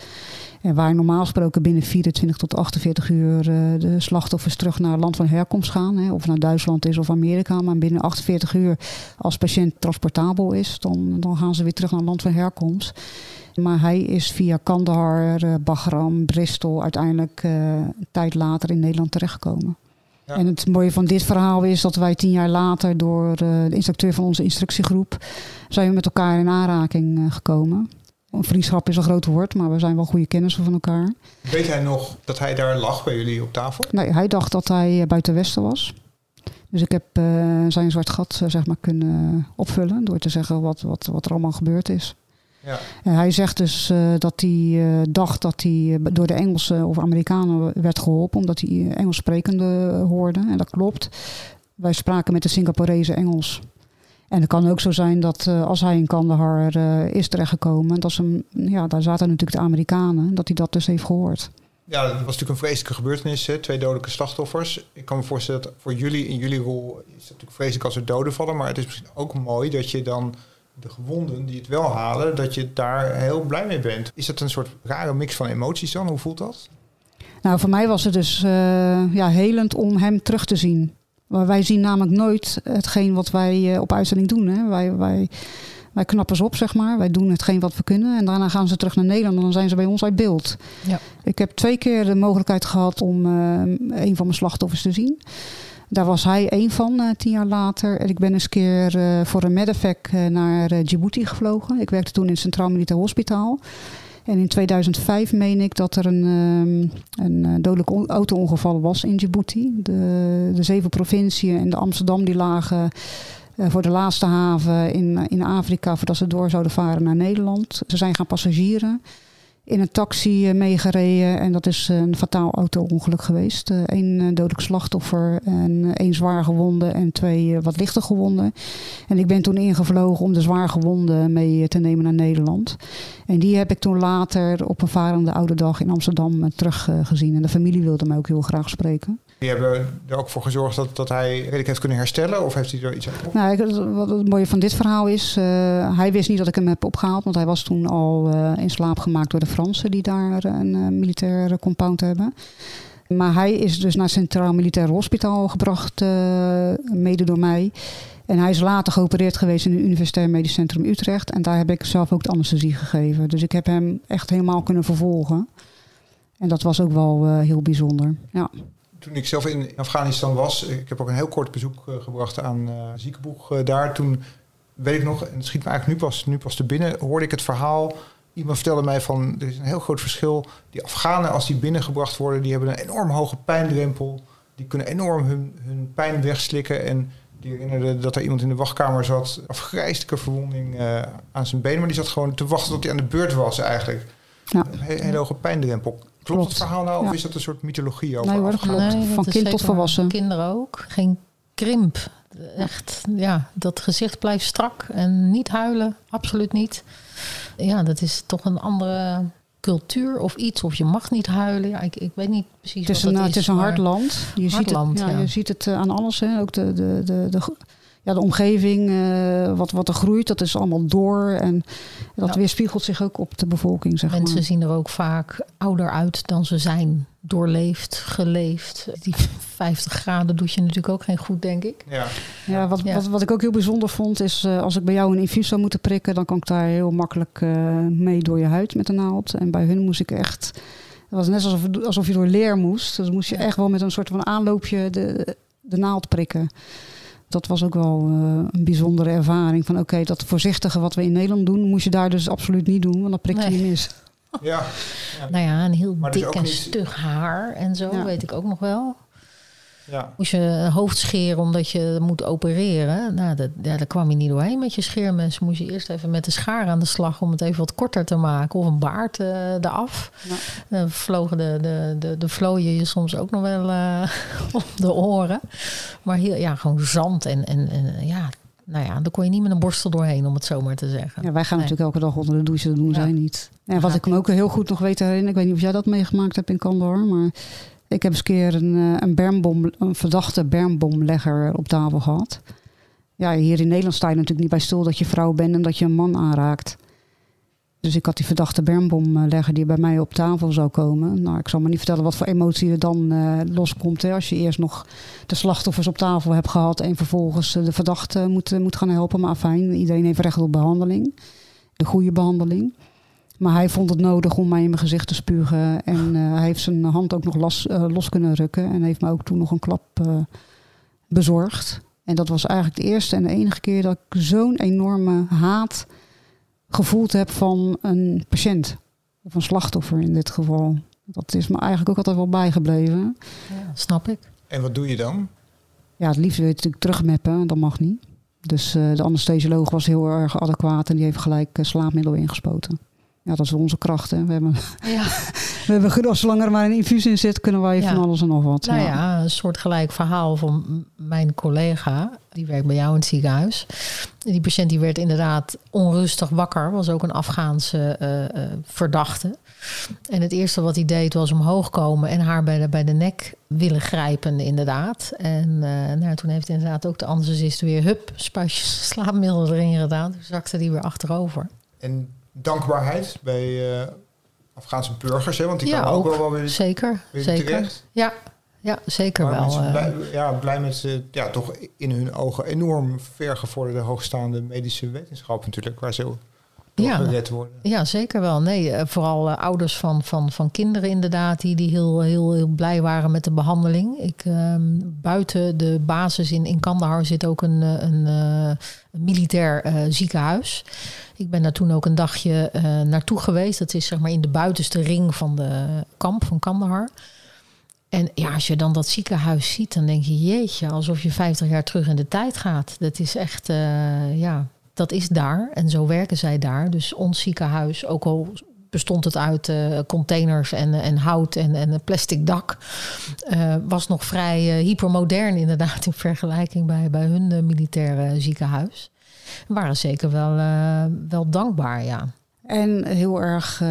En waar normaal gesproken binnen vierentwintig tot achtenveertig uur uh, de slachtoffers terug naar het land van herkomst gaan. Hè, of naar Duitsland is of Amerika. Maar binnen achtenveertig uur als patiënt transportabel is, dan, dan gaan ze weer terug naar het land van herkomst. Maar hij is via Kandahar, uh, Bagram, Bristol uiteindelijk uh, een tijd later in Nederland terechtgekomen. Ja. En het mooie van dit verhaal is dat wij tien jaar later door uh, de instructeur van onze instructiegroep zijn we met elkaar in aanraking uh, gekomen. Een vriendschap is een groot woord, maar we zijn wel goede kennissen van elkaar. Weet hij nog dat hij daar lag bij jullie op tafel? Nee, hij dacht dat hij buiten Westen was. Dus ik heb uh, zijn zwart gat uh, zeg maar kunnen opvullen door te zeggen wat, wat, wat er allemaal gebeurd is. Ja. En hij zegt dus uh, dat hij uh, dacht dat hij door de Engelsen of Amerikanen werd geholpen, omdat hij Engels sprekende hoorde. En dat klopt. Wij spraken met de Singaporese Engels. En het kan ook zo zijn dat uh, als hij in Kandahar uh, is terechtgekomen, dat ze hem, ja, daar zaten natuurlijk de Amerikanen, dat hij dat dus heeft gehoord. Ja, dat was natuurlijk een vreselijke gebeurtenis, hè? Twee dodelijke slachtoffers. Ik kan me voorstellen dat voor jullie, in jullie rol, is het natuurlijk vreselijk als er doden vallen, maar het is misschien ook mooi dat je dan de gewonden die het wel halen, dat je daar heel blij mee bent. Is dat een soort rare mix van emoties dan? Hoe voelt dat? Nou, voor mij was het dus uh, ja, helend om hem terug te zien. Maar wij zien namelijk nooit hetgeen wat wij op uitzending doen. Hè. Wij, wij, wij knappen ze op, zeg maar. Wij doen hetgeen wat we kunnen. En daarna gaan ze terug naar Nederland en dan zijn ze bij ons uit beeld. Ja. Ik heb twee keer de mogelijkheid gehad om uh, een van mijn slachtoffers te zien. Daar was hij één van uh, tien jaar later. En ik ben eens een keer uh, voor een medevac uh, naar uh, Djibouti gevlogen. Ik werkte toen in het Centraal Militair Hospitaal. En in tweeduizend vijf meen ik dat er een, een dodelijk auto-ongeval was in Djibouti. De, de zeven provinciën en de Amsterdam die lagen Uh, voor de laatste haven in, in Afrika, voordat ze door zouden varen naar Nederland. Ze zijn gaan passagieren. In een taxi uh, meegereden. En dat is een fataal auto-ongeluk geweest. Eén uh, uh, dodelijk slachtoffer. En één uh, zwaar gewonde. En twee uh, wat lichter gewonden. En ik ben toen ingevlogen om de zwaar gewonden mee te nemen naar Nederland. En die heb ik toen later op een varende oude dag in Amsterdam uh, teruggezien. Uh, en de familie wilde mij ook heel graag spreken. Die hebben er ook voor gezorgd dat, dat hij redelijk heeft kunnen herstellen? Of heeft hij er iets aan? Nou, ik, wat het mooie van dit verhaal is... Uh, hij wist niet dat ik hem heb opgehaald... want hij was toen al uh, in slaap gemaakt door de Fransen... die daar een uh, militair compound hebben. Maar hij is dus naar het Centraal Militair Hospitaal gebracht... Uh, mede door mij... En hij is later geopereerd geweest in het Universitair Medisch Centrum Utrecht. En daar heb ik zelf ook de anesthesie gegeven. Dus ik heb hem echt helemaal kunnen vervolgen. En dat was ook wel uh, heel bijzonder. Ja. Toen ik zelf in Afghanistan was, ik heb ook een heel kort bezoek uh, gebracht aan uh, ziekenboeg uh, daar. Toen weet ik nog, en het schiet me eigenlijk nu pas, nu pas te binnen, hoorde ik het verhaal. Iemand vertelde mij van, er is een heel groot verschil. Die Afghanen, als die binnengebracht worden, die hebben een enorm hoge pijndrempel. Die kunnen enorm hun, hun pijn wegslikken en... Die herinnerde dat er iemand in de wachtkamer zat, afgrijselijke verwonding uh, aan zijn benen. Maar die zat gewoon te wachten tot hij aan de beurt was eigenlijk. Ja. Een hele hoge pijndrempel. Klopt, klopt het verhaal nou? Ja. Of is dat een soort mythologie over? Nee, hoor, klopt. Nee, van kind tot volwassen. Kinderen ook. Geen krimp. Echt, ja, dat gezicht blijft strak. En niet huilen. Absoluut niet. Ja, dat is toch een andere... cultuur of iets, of je mag niet huilen. Ja, ik, ik weet niet precies wat dat is. Het is een hard land. Je ziet het, ja, ja. Je ziet het aan alles. Hè. Ook de, de, de, de, ja, de omgeving, uh, wat, wat er groeit, dat is allemaal door. En dat ja. weerspiegelt zich ook op de bevolking. Zeg Mensen maar. zien er ook vaak ouder uit dan ze zijn. Doorleefd, geleefd. Die vijftig graden doet je natuurlijk ook geen goed, denk ik. Ja, ja, wat, ja. Wat, wat ik ook heel bijzonder vond is... Uh, als ik bij jou een infuus zou moeten prikken... dan kan ik daar heel makkelijk uh, mee door je huid met de naald. En bij hun moest ik echt... Het was net alsof, alsof je door leer moest. Dus moest je ja. echt wel met een soort van aanloopje de, de naald prikken. Dat was ook wel uh, een bijzondere ervaring. Van oké, okay, dat voorzichtige wat we in Nederland doen... moest je daar dus absoluut niet doen, want dan prik je nee. je mis. Ja, ja. Nou ja, een heel maar dik dus en niet... stug haar en zo, ja. weet ik ook nog wel. Ja. Moest je een hoofd scheren omdat je moet opereren. Nou, dat, ja, daar kwam je niet doorheen met je scheermes. Moest je eerst even met de schaar aan de slag om het even wat korter te maken. Of een baard uh, eraf. Ja. Dan vlogen de, de, de, de vlooien je soms ook nog wel uh, op de oren. Maar heel, ja, gewoon zand en, en, en ja... Nou ja, daar kon je niet met een borstel doorheen, om het zo maar te zeggen. Ja, wij gaan nee. natuurlijk elke dag onder de douche, dat doen ja. zij niet. En wat ik me ook heel goed nog weet te herinneren... ik weet niet of jij dat meegemaakt hebt in Kandahar... maar ik heb eens een keer een, een, bermbom, een verdachte bermbomlegger op tafel gehad. Ja, hier in Nederland sta je natuurlijk niet bij stil dat je vrouw bent... en dat je een man aanraakt. Dus ik had die verdachte bermbomlegger die bij mij op tafel zou komen. Nou, ik zal maar niet vertellen wat voor emotie er dan uh, loskomt. Hè, als je eerst nog de slachtoffers op tafel hebt gehad... en vervolgens uh, de verdachte moet, uh, moet gaan helpen. Maar afijn, iedereen heeft recht op behandeling. De goede behandeling. Maar hij vond het nodig om mij in mijn gezicht te spugen. En uh, hij heeft zijn hand ook nog las, uh, los kunnen rukken. En heeft me ook toen nog een klap uh, bezorgd. En dat was eigenlijk de eerste en de enige keer... dat ik zo'n enorme haat... gevoeld heb van een patiënt. Of een slachtoffer in dit geval. Dat is me eigenlijk ook altijd wel bijgebleven. Ja, snap ik. En wat doe je dan? Ja, het liefst wil je natuurlijk terugmeppen. Dat mag niet. Dus uh, de anesthesioloog was heel erg adequaat... en die heeft gelijk uh, slaapmiddel ingespoten. Ja, dat is onze kracht. Hè. We hebben... Ja. We hebben genoeg, zolang er maar een infuus in zit, kunnen wij ja. van alles en nog wat. Nou ja, ja een soortgelijk verhaal van mijn collega. Die werkt bij jou in het ziekenhuis. Die patiënt die werd inderdaad onrustig wakker. Was ook een Afghaanse uh, uh, verdachte. En het eerste wat hij deed was omhoog komen en haar bij de, bij de nek willen grijpen inderdaad. En uh, nou, toen heeft inderdaad ook de anesthesist weer hup, spuitje slaapmiddel erin gedaan. Toen zakte die weer achterover. En dankbaarheid bij... Uh... Afghaanse burgers, hè? Want die ja, kan ook, ook wel weer, zeker, weer zeker. terecht. Ja, ja zeker maar wel. Blij, ja, blij met ze, ja, toch in hun ogen enorm vergevorderde hoogstaande medische wetenschap natuurlijk, waar ze ja, gered worden. Ja, zeker wel. Nee, vooral uh, ouders van, van, van kinderen inderdaad, die, die heel, heel, heel blij waren met de behandeling. Ik, uh, buiten de basis in, in Kandahar zit ook een, een uh, militair uh, ziekenhuis. Ik ben daar toen ook een dagje uh, naartoe geweest. Dat is zeg maar in de buitenste ring van de kamp van Kandahar. En ja, als je dan dat ziekenhuis ziet, dan denk je, jeetje, alsof je vijftig jaar terug in de tijd gaat. Dat is echt, uh, ja, dat is daar. En zo werken zij daar. Dus ons ziekenhuis, ook al bestond het uit uh, containers en, en hout en, en plastic dak, uh, was nog vrij uh, hypermodern inderdaad in vergelijking bij, bij hun uh, militaire ziekenhuis. We waren zeker wel, uh, wel dankbaar, ja. En heel erg, uh,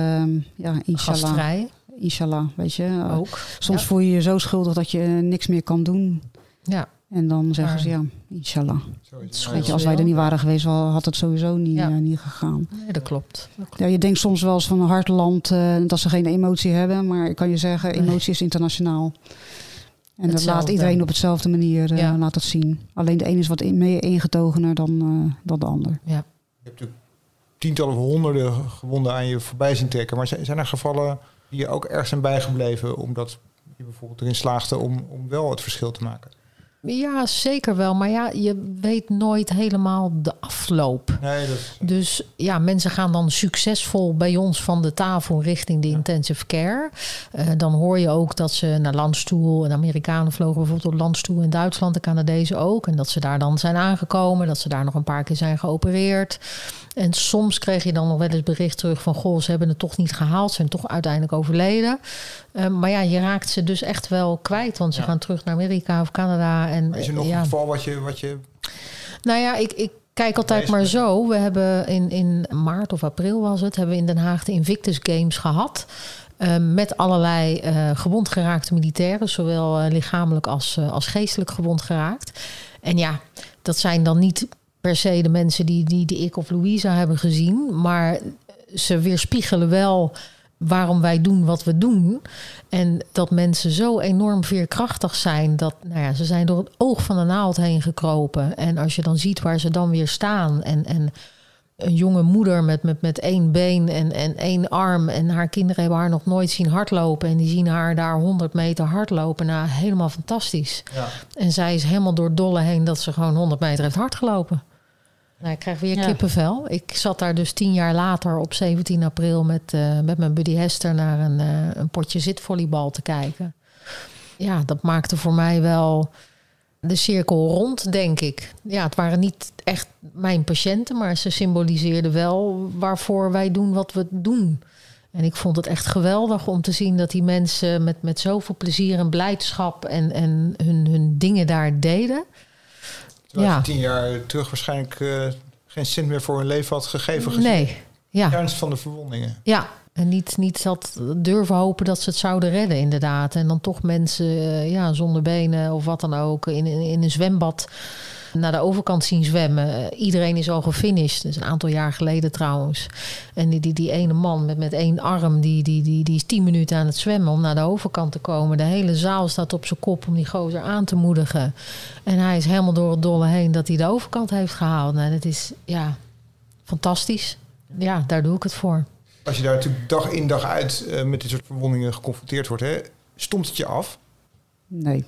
ja, inshallah. Gastvrij. Inshallah, weet je. Ook. Soms ja. voel je je zo schuldig dat je niks meer kan doen. Ja. En dan zeggen maar, ze, ja, inshallah. Weet je, als wij er niet waren geweest, had het sowieso niet, ja. uh, niet gegaan. Nee, dat klopt. Dat klopt. Ja, je denkt soms wel eens van een hard land uh, dat ze geen emotie hebben. Maar ik kan je zeggen, emotie nee. is internationaal. En hetzelfde. Dat laat iedereen op hetzelfde manier uh, ja. laat het zien. Alleen de een is wat in, meer ingetogener dan, uh, dan de ander. Ja. Je hebt natuurlijk tientallen of honderden gewonden aan je voorbij zien trekken. Maar zijn er gevallen die je ook erg zijn bijgebleven, omdat je bijvoorbeeld erin slaagde om, om wel het verschil te maken? Ja, zeker wel. Maar ja, je weet nooit helemaal de afloop. Nee, dat is... Dus ja, mensen gaan dan succesvol bij ons van de tafel richting de ja. intensive care. Uh, dan hoor je ook dat ze naar Landstoel, en Amerikanen vlogen bijvoorbeeld op Landstoel in Duitsland, de Canadezen ook. En dat ze daar dan zijn aangekomen, dat ze daar nog een paar keer zijn geopereerd. En soms kreeg je dan nog wel eens bericht terug van, goh, ze hebben het toch niet gehaald, ze zijn toch uiteindelijk overleden. Uh, maar ja, je raakt ze dus echt wel kwijt, want ze ja. gaan terug naar Amerika of Canada. En, maar is er nog ja. een geval wat je, wat je... Nou ja, ik, ik kijk altijd maar zo. We hebben in, in maart of april was het, hebben we in Den Haag de Invictus Games gehad. Uh, met allerlei uh, gewond geraakte militairen, zowel uh, lichamelijk als, uh, als geestelijk gewond geraakt. En ja, dat zijn dan niet per se de mensen die, die, die ik of Luisa hebben gezien. Maar ze weerspiegelen wel waarom wij doen wat we doen. En dat mensen zo enorm veerkrachtig zijn. Dat, nou ja, ze zijn door het oog van de naald heen gekropen. En als je dan ziet waar ze dan weer staan. En, en een jonge moeder met, met, met één been en, en één arm. En haar kinderen hebben haar nog nooit zien hardlopen. En die zien haar daar honderd meter hardlopen. Nou, helemaal fantastisch. Ja. En zij is helemaal door dolle heen dat ze gewoon honderd meter heeft hardgelopen. Nou, ik krijg weer ja. kippenvel. Ik zat daar dus tien jaar later op zeventien april met, uh, met mijn buddy Hester naar een, uh, een potje zitvolleybal te kijken. Ja, dat maakte voor mij wel de cirkel rond, denk ik. Ja, het waren niet echt mijn patiënten, maar ze symboliseerden wel waarvoor wij doen wat we doen. En ik vond het echt geweldig om te zien dat die mensen met, met zoveel plezier en blijdschap en, en hun, hun dingen daar deden. Terwijl ja. tien jaar terug waarschijnlijk uh, geen zin meer voor hun leven had gegeven. Gezien. Nee. Ja. Ernst van de verwondingen. Ja, en niet, niet dat durven hopen dat ze het zouden redden inderdaad. En dan toch mensen uh, ja, zonder benen of wat dan ook in, in, in een zwembad naar de overkant zien zwemmen. Uh, iedereen is al gefinished. Dat is een aantal jaar geleden trouwens. En die, die, die ene man met, met één arm, die, die, die, die is tien minuten aan het zwemmen om naar de overkant te komen. De hele zaal staat op zijn kop om die gozer aan te moedigen. En hij is helemaal door het dolle heen dat hij de overkant heeft gehaald. Nou, dat is ja fantastisch. Ja, daar doe ik het voor. Als je daar natuurlijk dag in dag uit uh, met dit soort verwondingen geconfronteerd wordt, hè, stomt het je af? Nee.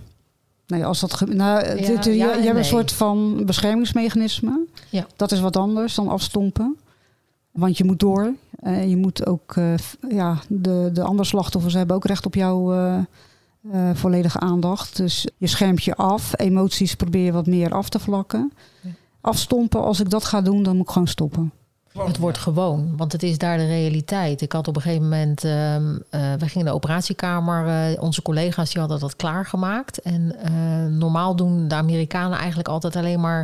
Nee, als dat ge- nou, ja, dit, uh, ja, je, je nee. hebt een soort van beschermingsmechanisme. Ja. Dat is wat anders dan afstompen. Want je moet door. Uh, je moet ook, uh, f- ja, de, de andere slachtoffers hebben ook recht op jouw uh, uh, volledige aandacht. Dus je schermt je af. Emoties probeer je wat meer af te vlakken. Ja. Afstompen, als ik dat ga doen, dan moet ik gewoon stoppen. Het wordt gewoon, want het is daar de realiteit. Ik had op een gegeven moment, uh, uh, we gingen de operatiekamer, uh, onze collega's die hadden dat klaargemaakt. En uh, normaal doen de Amerikanen eigenlijk altijd alleen maar,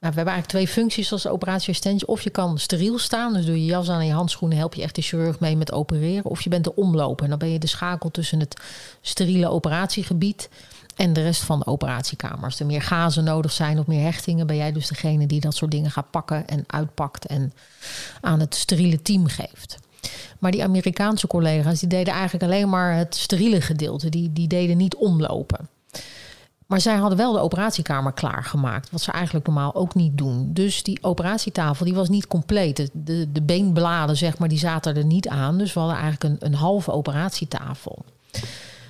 nou, we hebben eigenlijk twee functies als operatieassistent. Of je kan steriel staan, dus doe je jas aan en je handschoenen, help je echt de chirurg mee met opereren. Of je bent de omloper en dan ben je de schakel tussen het steriele operatiegebied en de rest van de operatiekamers. Als er meer gazen nodig zijn of meer hechtingen, ben jij dus degene die dat soort dingen gaat pakken en uitpakt en aan het steriele team geeft. Maar die Amerikaanse collega's die deden eigenlijk alleen maar het steriele gedeelte. Die, die deden niet omlopen. Maar zij hadden wel de operatiekamer klaargemaakt, wat ze eigenlijk normaal ook niet doen. Dus die operatietafel die was niet compleet. De, de beenbladen zeg maar, die zaten er niet aan. Dus we hadden eigenlijk een, een halve operatietafel.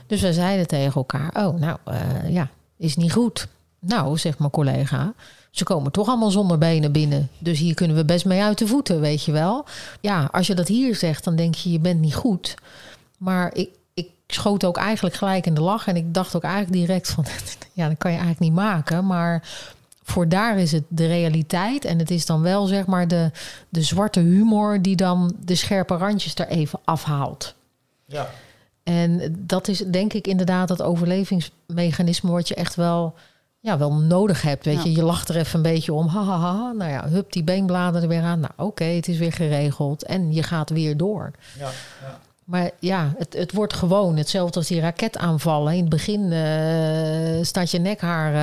Dus wij zeiden tegen elkaar, oh, nou, uh, ja, is niet goed. Nou, zegt mijn collega, ze komen toch allemaal zonder benen binnen. Dus hier kunnen we best mee uit de voeten, weet je wel. Ja, als je dat hier zegt, dan denk je, je bent niet goed. Maar ik, ik schoot ook eigenlijk gelijk in de lach. En ik dacht ook eigenlijk direct van, ja, dat kan je eigenlijk niet maken. Maar voor daar is het de realiteit. En het is dan wel, zeg maar, de, de zwarte humor die dan de scherpe randjes er even afhaalt. Ja. En dat is denk ik inderdaad dat overlevingsmechanisme wat je echt wel, ja, wel nodig hebt. Weet ja. je, je lacht er even een beetje om. Ha, ha, ha. Nou ja, hup, die beenbladen er weer aan. Nou oké, okay, het is weer geregeld. En je gaat weer door. Ja, ja. Maar ja, het, het wordt gewoon hetzelfde als die raketaanvallen. In het begin uh, staat je nekhaar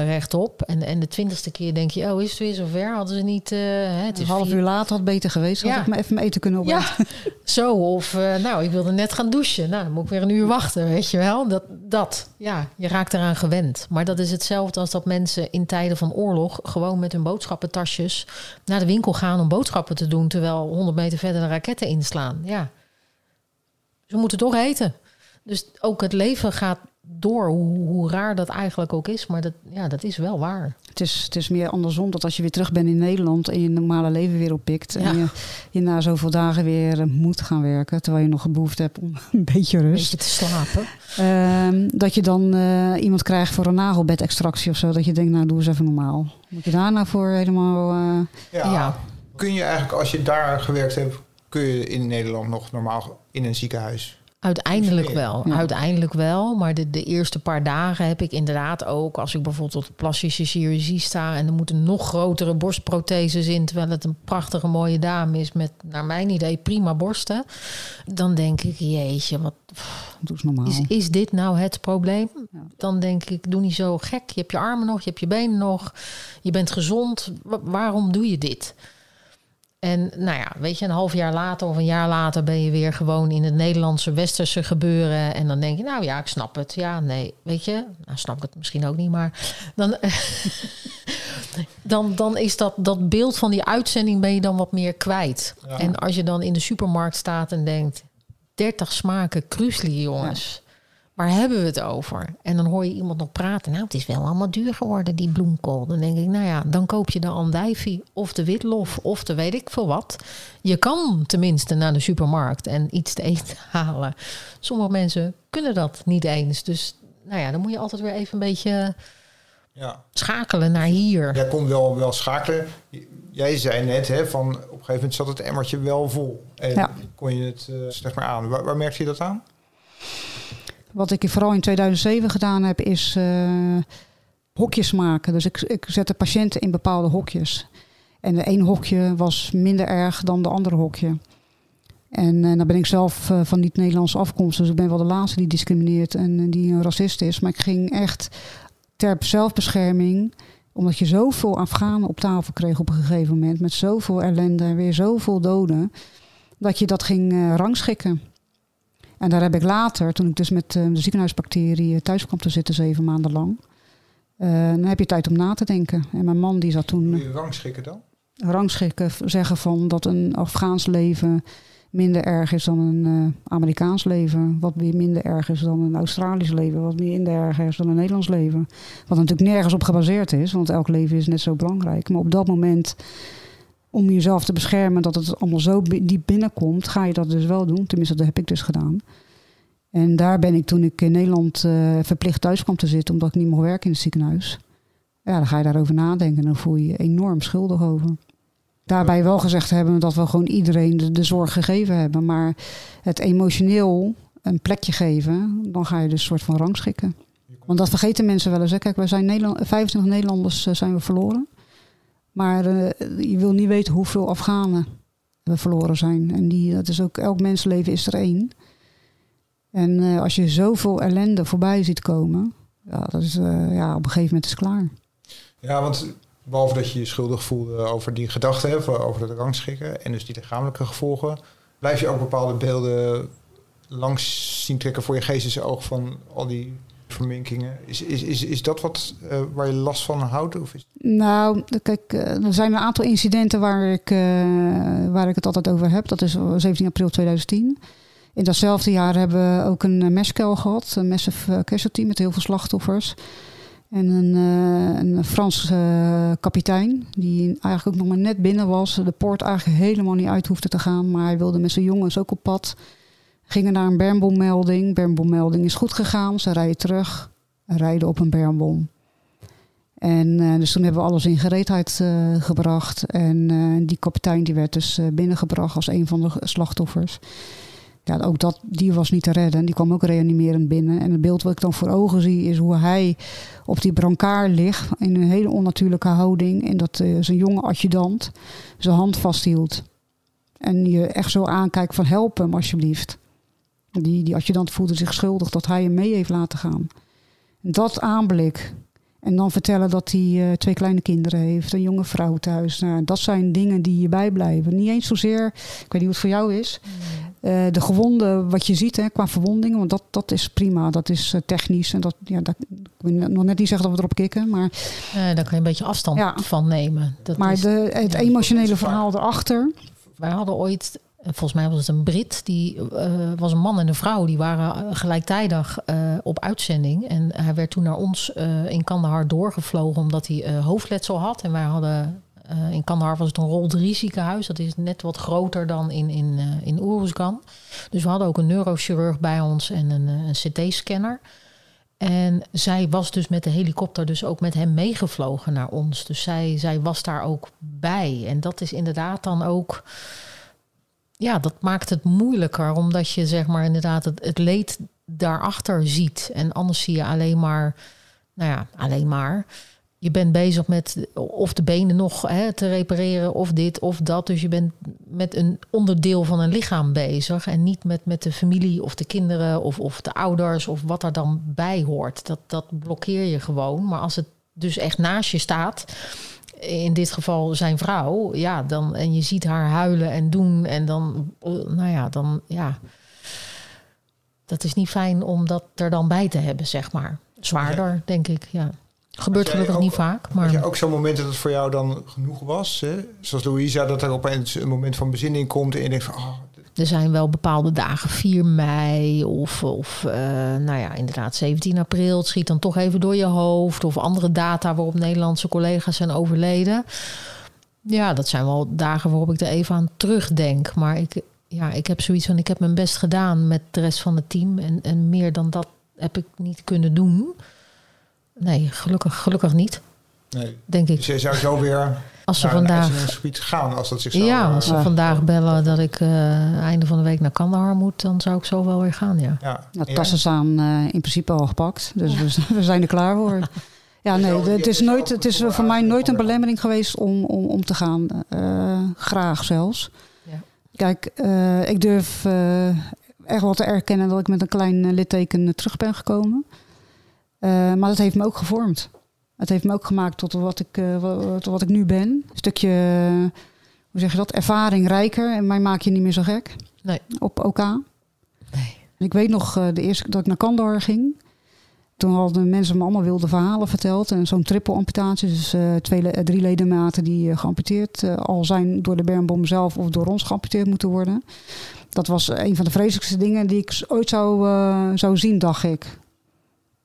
uh, rechtop. En, en de twintigste keer denk je, oh, is het weer zover? Hadden ze niet... Uh, hè, het is een half vier... uur later had beter geweest. Ja. Had ik me even mijn eten kunnen opeten. Ja. Zo, of uh, nou, ik wilde net gaan douchen. Nou, dan moet ik weer een uur wachten, weet je wel. Dat, dat, ja, je raakt eraan gewend. Maar dat is hetzelfde als dat mensen in tijden van oorlog gewoon met hun boodschappentasjes naar de winkel gaan om boodschappen te doen, terwijl honderd meter verder de raketten inslaan. Ja. Ze moeten toch eten. Dus ook het leven gaat door, hoe, hoe raar dat eigenlijk ook is. Maar dat, ja, dat is wel waar. Het is, het is meer andersom, dat als je weer terug bent in Nederland en je normale leven weer oppikt. Ja. En je, je na zoveel dagen weer moet gaan werken, terwijl je nog behoefte hebt om een beetje rust. Een beetje te slapen. Uh, dat je dan uh, iemand krijgt voor een nagelbedextractie of zo. Dat je denkt, nou doe eens even normaal. Moet je daar nou voor helemaal... Uh... Ja. ja, kun je eigenlijk als je daar gewerkt hebt, kun je in Nederland nog normaal in een ziekenhuis? Uiteindelijk wel, ja. uiteindelijk wel. Maar de, de eerste paar dagen heb ik inderdaad ook, als ik bijvoorbeeld op plastische chirurgie sta en er moeten nog grotere borstprotheses in, terwijl het een prachtige mooie dame is met, naar mijn idee, prima borsten. Dan denk ik, jeetje, wat pff, doe eens normaal. Is, is dit nou het probleem? Ja. Dan denk ik, doe niet zo gek. Je hebt je armen nog, je hebt je benen nog. Je bent gezond. Wa- waarom doe je dit? En nou ja, weet je, een half jaar later of een jaar later ben je weer gewoon in het Nederlandse westerse gebeuren. En dan denk je, nou ja, ik snap het. Ja, nee, weet je, nou snap ik het misschien ook niet, maar dan, dan, dan is dat, dat beeld van die uitzending ben je dan wat meer kwijt. Ja. En als je dan in de supermarkt staat en denkt, dertig smaken krusli, jongens. Ja. Waar hebben we het over? En dan hoor je iemand nog praten. Nou, het is wel allemaal duur geworden, die bloemkool. Dan denk ik, nou ja, dan koop je de andijvie of de witlof of de weet ik veel wat. Je kan tenminste naar de supermarkt en iets te eten halen. Sommige mensen kunnen dat niet eens. Dus nou ja, dan moet je altijd weer even een beetje ja. schakelen naar hier. Jij kon wel, wel schakelen. Jij zei net, hè, van op een gegeven moment zat het emmertje wel vol. En ja. kon je het uh, zeg maar aan. Waar, waar merkte je dat aan? Wat ik vooral in tweeduizend zeven gedaan heb, is uh, hokjes maken. Dus ik, ik zette patiënten in bepaalde hokjes. En de een hokje was minder erg dan de andere hokje. En uh, dan ben ik zelf uh, van niet-Nederlandse afkomst. Dus ik ben wel de laatste die discrimineert en uh, die een racist is. Maar ik ging echt ter zelfbescherming, omdat je zoveel Afghanen op tafel kreeg op een gegeven moment, met zoveel ellende en weer zoveel doden, dat je dat ging uh, rangschikken. En daar heb ik later, toen ik dus met de ziekenhuisbacterie thuis kwam te zitten zeven maanden lang, Uh, dan heb je tijd om na te denken. En mijn man die zat toen... Moet je rangschikken dan? Rangschikken, zeggen van dat een Afghaans leven minder erg is dan een uh, Amerikaans leven. Wat weer minder erg is dan een Australisch leven. Wat weer minder erg is dan een Nederlands leven. Wat natuurlijk nergens op gebaseerd is, want elk leven is net zo belangrijk. Maar op dat moment, om jezelf te beschermen dat het allemaal zo diep binnenkomt, ga je dat dus wel doen. Tenminste, dat heb ik dus gedaan. En daar ben ik toen ik in Nederland uh, verplicht thuis kwam te zitten, omdat ik niet mocht werken in het ziekenhuis. Ja, dan ga je daarover nadenken en dan voel je je enorm schuldig over. Daarbij wel gezegd hebben dat we gewoon iedereen de, de zorg gegeven hebben. Maar het emotioneel een plekje geven, dan ga je dus een soort van rangschikken. Want dat vergeten mensen wel eens. Hè. Kijk, wij zijn Nederland, vijfentwintig Nederlanders uh, zijn we verloren. Maar uh, je wil niet weten hoeveel Afghanen we verloren zijn. En die, dat is ook, elk mensenleven is er één. En uh, als je zoveel ellende voorbij ziet komen, ja, dat is, uh, ja, op een gegeven moment is het klaar. Ja, want behalve dat je je schuldig voelde over die gedachten, over dat rangschikken en dus die lichamelijke gevolgen, blijf je ook bepaalde beelden langs zien trekken voor je geestes oog van al die verminkingen. Is, is, is, is dat wat uh, waar je last van houdt? Of is... Nou, kijk, er zijn een aantal incidenten waar ik, uh, waar ik het altijd over heb. Dat is zeventien april tweeduizend tien. In datzelfde jaar hebben we ook een meshkuil gehad. Een massive casualty met heel veel slachtoffers. En een, uh, een Frans uh, kapitein die eigenlijk ook nog maar net binnen was. De poort eigenlijk helemaal niet uit hoefde te gaan. Maar hij wilde met zijn jongens ook op pad. Gingen naar een bermbommelding. Bermbommelding is goed gegaan. Ze rijden terug. Rijden op een bermbom. En uh, dus toen hebben we alles in gereedheid uh, gebracht. En uh, die kapitein die werd dus uh, binnengebracht als een van de slachtoffers. Ja, ook dat, die was niet te redden. Die kwam ook reanimerend binnen. En het beeld wat ik dan voor ogen zie is hoe hij op die brancard ligt. In een hele onnatuurlijke houding. En dat uh, zijn jonge adjudant zijn hand vasthield. En je echt zo aankijkt van help hem alsjeblieft. Die, die adjudant voelde zich schuldig dat hij hem mee heeft laten gaan. Dat aanblik. En dan vertellen dat hij uh, twee kleine kinderen heeft. Een jonge vrouw thuis. Nou, dat zijn dingen die je bijblijven. Niet eens zozeer, ik weet niet hoe het voor jou is. Uh, de gewonden, wat je ziet hè, qua verwondingen. Want dat, dat is prima. Dat is uh, technisch. En dat, ja, dat, ik wil nog net niet zeggen dat we erop kicken. Maar, uh, daar kan je een beetje afstand ja. van nemen. Dat maar is, de, het ja, emotionele verhaal erachter. Wij hadden ooit... Volgens mij was het een Brit, die uh, was een man en een vrouw. Die waren gelijktijdig uh, op uitzending. En hij werd toen naar ons uh, in Kandahar doorgevlogen omdat hij uh, hoofdletsel had. En wij hadden, uh, in Kandahar was het een rol drie ziekenhuis. Dat is net wat groter dan in, in, uh, in Uruzgan. Dus we hadden ook een neurochirurg bij ons en een, een C T-scanner. En zij was dus met de helikopter dus ook met hem meegevlogen naar ons. Dus zij, zij was daar ook bij. En dat is inderdaad dan ook... Ja, dat maakt het moeilijker, omdat je zeg maar inderdaad het, het leed daarachter ziet. En anders zie je alleen maar, nou ja, alleen maar. Je bent bezig met of de benen nog hè, te repareren of dit of dat. Dus je bent met een onderdeel van een lichaam bezig. En niet met, met de familie of de kinderen of, of de ouders of wat er dan bij hoort. Dat, dat blokkeer je gewoon. Maar als het dus echt naast je staat... In dit geval zijn vrouw, ja, dan en je ziet haar huilen en doen en dan, nou ja, dan, ja, dat is niet fijn om dat er dan bij te hebben, zeg maar. Zwaarder, ja. denk ik, ja. Gebeurt gelukkig ook niet vaak, maar... Had je ook zo'n moment dat het voor jou dan genoeg was, hè? Zoals Luisa, dat er opeens een moment van bezinning komt en je denkt van... Oh, er zijn wel bepaalde dagen, vier mei of, of uh, nou ja, inderdaad zeventien april. Het schiet dan toch even door je hoofd. Of andere data waarop Nederlandse collega's zijn overleden. Ja, dat zijn wel dagen waarop ik er even aan terugdenk. Maar ik, ja, ik heb zoiets van, ik heb mijn best gedaan met de rest van het team. En, en meer dan dat heb ik niet kunnen doen. Nee, gelukkig, gelukkig niet. Nee, denk ik. Dus je zou zo weer... Als ze naar vandaag gaan, als dat zich zou, ja, als ze ja. vandaag bellen dat ik uh, einde van de week naar Kandahar moet, dan zou ik zo wel weer gaan, ja. ja. Nou, de tassen staan uh, in principe al gepakt, dus ja. we, we zijn er klaar voor. Ja, nee, de, het is nooit, het is voor mij nooit een belemmering geweest om om, om te gaan, uh, graag zelfs. Ja. Kijk, uh, ik durf uh, echt wel te erkennen dat ik met een klein litteken terug ben gekomen, uh, maar dat heeft me ook gevormd. Het heeft me ook gemaakt tot wat ik, uh, tot wat ik nu ben. Een stukje, hoe zeg je dat, ervaring rijker. En mij maak je niet meer zo gek. Nee. Op O K. Nee. En ik weet nog uh, de eerste keer dat ik naar Kandahar ging. Toen hadden mensen me allemaal wilde verhalen verteld. En zo'n triple amputatie. Dus uh, twee, uh, drie ledematen die uh, geamputeerd uh, al zijn door de bermbom zelf. Of door ons geamputeerd moeten worden. Dat was een van de vreselijkste dingen die ik ooit zou, uh, zou zien, dacht ik.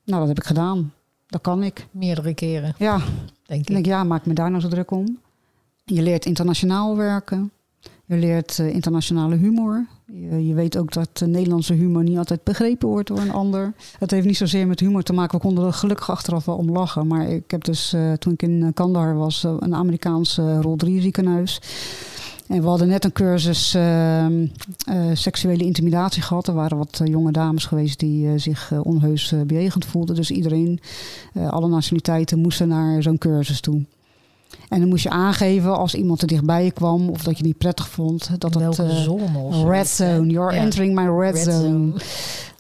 Nou, dat heb ik gedaan. Dat kan ik. Meerdere keren. Ja. Denk ik. Denk, ja, maak me daar nou zo druk om. Je leert internationaal werken. Je leert uh, internationale humor. Je, je weet ook dat uh, Nederlandse humor niet altijd begrepen wordt door een ander. Het heeft niet zozeer met humor te maken. We konden er gelukkig achteraf wel om lachen. Maar ik heb dus, uh, toen ik in Kandahar was, uh, een Amerikaans uh, rol drie ziekenhuis. En we hadden net een cursus uh, uh, seksuele intimidatie gehad. Er waren wat uh, jonge dames geweest die uh, zich uh, onheus uh, bejegend voelden. Dus iedereen, uh, alle nationaliteiten, moesten naar zo'n cursus toe. En dan moest je aangeven als iemand er dichtbij kwam of dat je niet prettig vond. Dat het uh, zone red zone, you're yeah. entering my red, red zone. zone.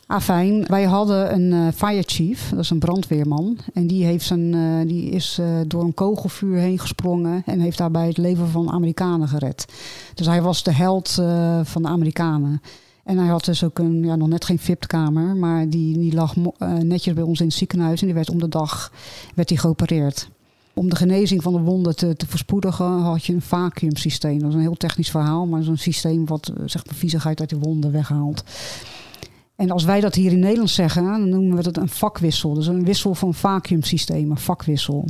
Ah, fijn. Wij hadden een uh, fire chief, dat is een brandweerman. En die, heeft zijn, uh, die is uh, door een kogelvuur heen gesprongen en heeft daarbij het leven van Amerikanen gered. Dus hij was de held uh, van de Amerikanen. En hij had dus ook een, ja, nog net geen V I P-kamer, maar die, die lag mo- uh, netjes bij ons in het ziekenhuis en die werd om de dag werd die geopereerd. Om de genezing van de wonden te, te verspoedigen had je een vacuümsysteem. Dat is een heel technisch verhaal, maar zo'n systeem wat zeg maar, viezigheid uit de wonden weghaalt. En als wij dat hier in Nederland zeggen, dan noemen we dat een vakwissel. Dus een wissel van vacuümsystemen, vakwissel.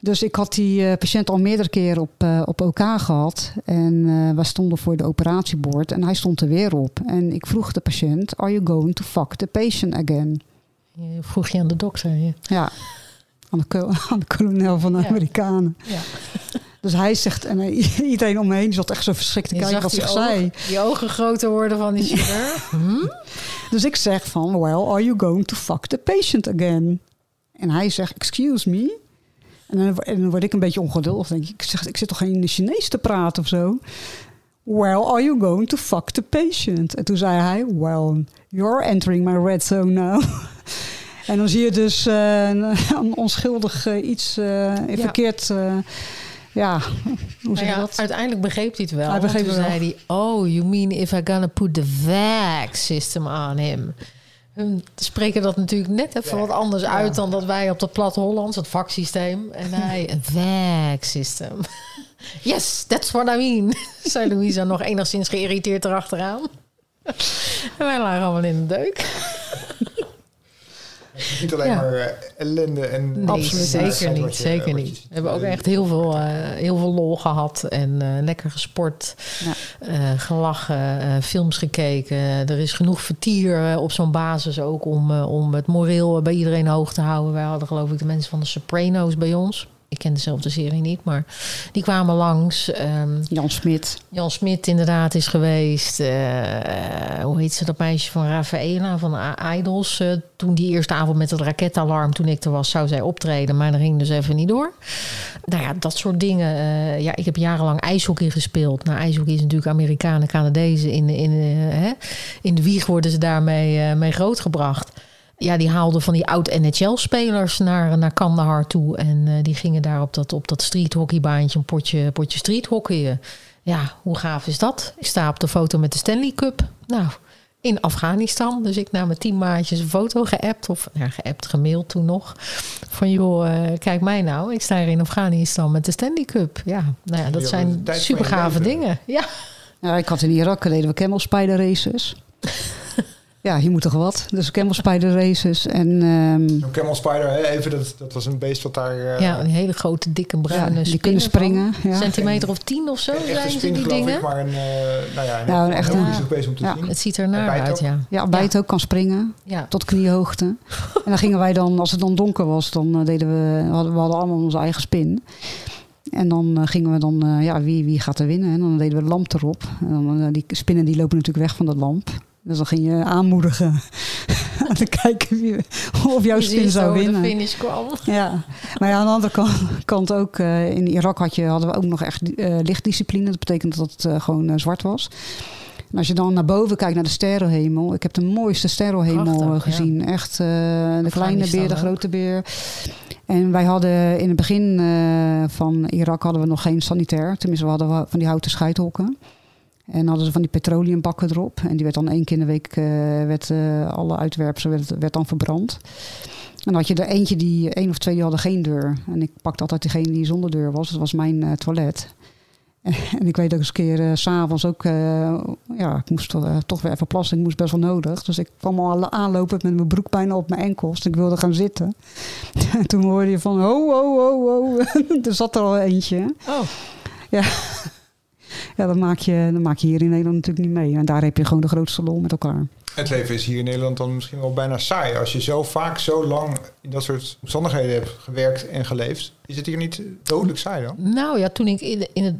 Dus ik had die uh, patiënt al meerdere keren op, uh, op O K gehad. En uh, wij stonden voor de operatiebord en hij stond er weer op. En ik vroeg de patiënt, are you going to fuck the patient again? Je vroeg je aan de dokter. Je. Ja, aan de, kol- aan de kolonel van de ja. Amerikanen. Ja. Dus hij zegt, en uh, iedereen om me heen zat echt zo verschrikt te kijken wat ze zei. Die ogen groter worden van die chirurg. hm? Dus ik zeg van, well, are you going to fuck the patient again? En hij zegt, excuse me. En dan word ik een beetje ongeduldig. Denk ik, ik zeg, ik zit toch geen Chinees te praten of zo? Well, are you going to fuck the patient? En toen zei hij, well, you're entering my red zone now. En dan zie je dus uh, een onschuldig uh, iets uh, verkeerd... Uh, ja, hoe zeg je ja, dat? Uiteindelijk begreep hij het wel. Hij begreep toen het wel. Zei hij, oh, you mean if I gonna put the vaccine system on him... Hun spreken dat natuurlijk net even ja. wat anders uit ja. dan dat wij op de plat Hollands, het vaksysteem. En hij, een werksysteem. Yes, that's what I mean, zei Luisa nog enigszins geïrriteerd erachteraan. En wij lagen allemaal in de deuk. Niet alleen ja. maar ellende en... Nee, absoluut zeker niet, je, zeker niet. We hebben ook echt heel veel, uh, heel veel lol gehad en uh, lekker gesport, ja. uh, gelachen, uh, films gekeken. Er is genoeg vertier op zo'n basis ook om, uh, om het moreel bij iedereen hoog te houden. Wij hadden geloof ik de mensen van de Soprano's bij ons. Ik ken dezelfde serie niet, maar die kwamen langs. Um, Jan Smit. Jan Smit inderdaad is geweest. Uh, hoe heet ze, dat meisje van Rafaela van I- Idols. Uh, toen die eerste avond met het raketalarm, toen ik er was, zou zij optreden. Maar dat ging dus even niet door. Nou ja, dat soort dingen. Uh, ja, ik heb jarenlang ijshockey gespeeld. Nou, ijshockey is natuurlijk Amerikanen, Canadezen. In, in, uh, hè? in de wieg worden ze daarmee uh, mee grootgebracht. Ja, die haalden van die oud-N H L-spelers naar, naar Kandahar toe. En uh, die gingen daar op dat, op dat streethockeybaantje een potje, potje streethockeyen. Ja, hoe gaaf is dat? Ik sta op de foto met de Stanley Cup. Nou, in Afghanistan. Dus ik naar mijn tien maatjes een foto geappt. Of ja, geappt, gemaild toen nog. Van joh, uh, kijk mij nou. Ik sta hier in Afghanistan met de Stanley Cup. Ja, nou ja, dat zijn super gave dingen. Ja. Ja, ik had in Irak, deden we camel spider races. Ja, hier moet toch wat. Dus camel spider races. En, um... camel spider, even, dat, dat was een beest wat daar... Uh... Ja, een hele grote, dikke, bruine ja, die kunnen springen. Ja. Centimeter of tien of zo zijn ze spin, die dingen. Ik, maar een, uh, nou ja, een, nou, een echt heel uh, beest om te ja, zien. Het ziet er naar uit, ja. Ja, bijt ook, kan springen. Ja. Tot kniehoogte. En dan gingen wij dan, als het dan donker was, dan deden we... Hadden, we hadden allemaal onze eigen spin. En dan uh, gingen we dan... Uh, ja, wie, wie gaat er winnen? En dan deden we de lamp erop. En dan, uh, die spinnen die lopen natuurlijk weg van dat lamp. Dus dan ging je aanmoedigen aan te kijken wie, of jouw spin zou winnen. De finish kwam. Ja, maar ja, aan de andere kant, kant ook. Uh, in Irak had je, hadden we ook nog echt uh, lichtdiscipline. Dat betekent dat het uh, gewoon uh, zwart was. En als je dan naar boven kijkt, naar de sterrenhemel. Ik heb de mooiste sterrenhemel Prachtig, gezien. Ja. Echt uh, de kleine beer, de grote beer. En wij hadden in het begin uh, van Irak hadden we nog geen sanitair. Tenminste, we hadden van die houten scheidhokken. En hadden ze van die petroleumbakken erop. En die werd dan één keer in de week, uh, werd, uh, alle uitwerpselen werd, werd dan verbrand. En dan had je er eentje, die één of twee die hadden geen deur. En ik pakte altijd degene die zonder deur was. Dat was mijn uh, toilet. En, en ik weet ook eens een keer, uh, s'avonds ook, uh, ja, ik moest uh, toch weer even plassen. Ik moest best wel nodig. Dus ik kwam al aanlopend met mijn broek bijna op mijn enkels. En ik wilde gaan zitten. En toen hoorde je van, ho, ho, ho, ho. Er zat er al eentje. Oh. Ja. Ja, dat maak, je, dat maak je hier in Nederland natuurlijk niet mee. En daar heb je gewoon de grootste lol met elkaar. Het leven is hier in Nederland dan misschien wel bijna saai. Als je zo vaak zo lang in dat soort omstandigheden hebt gewerkt en geleefd... is het hier niet dodelijk saai dan? Nou ja, toen ik in, in het,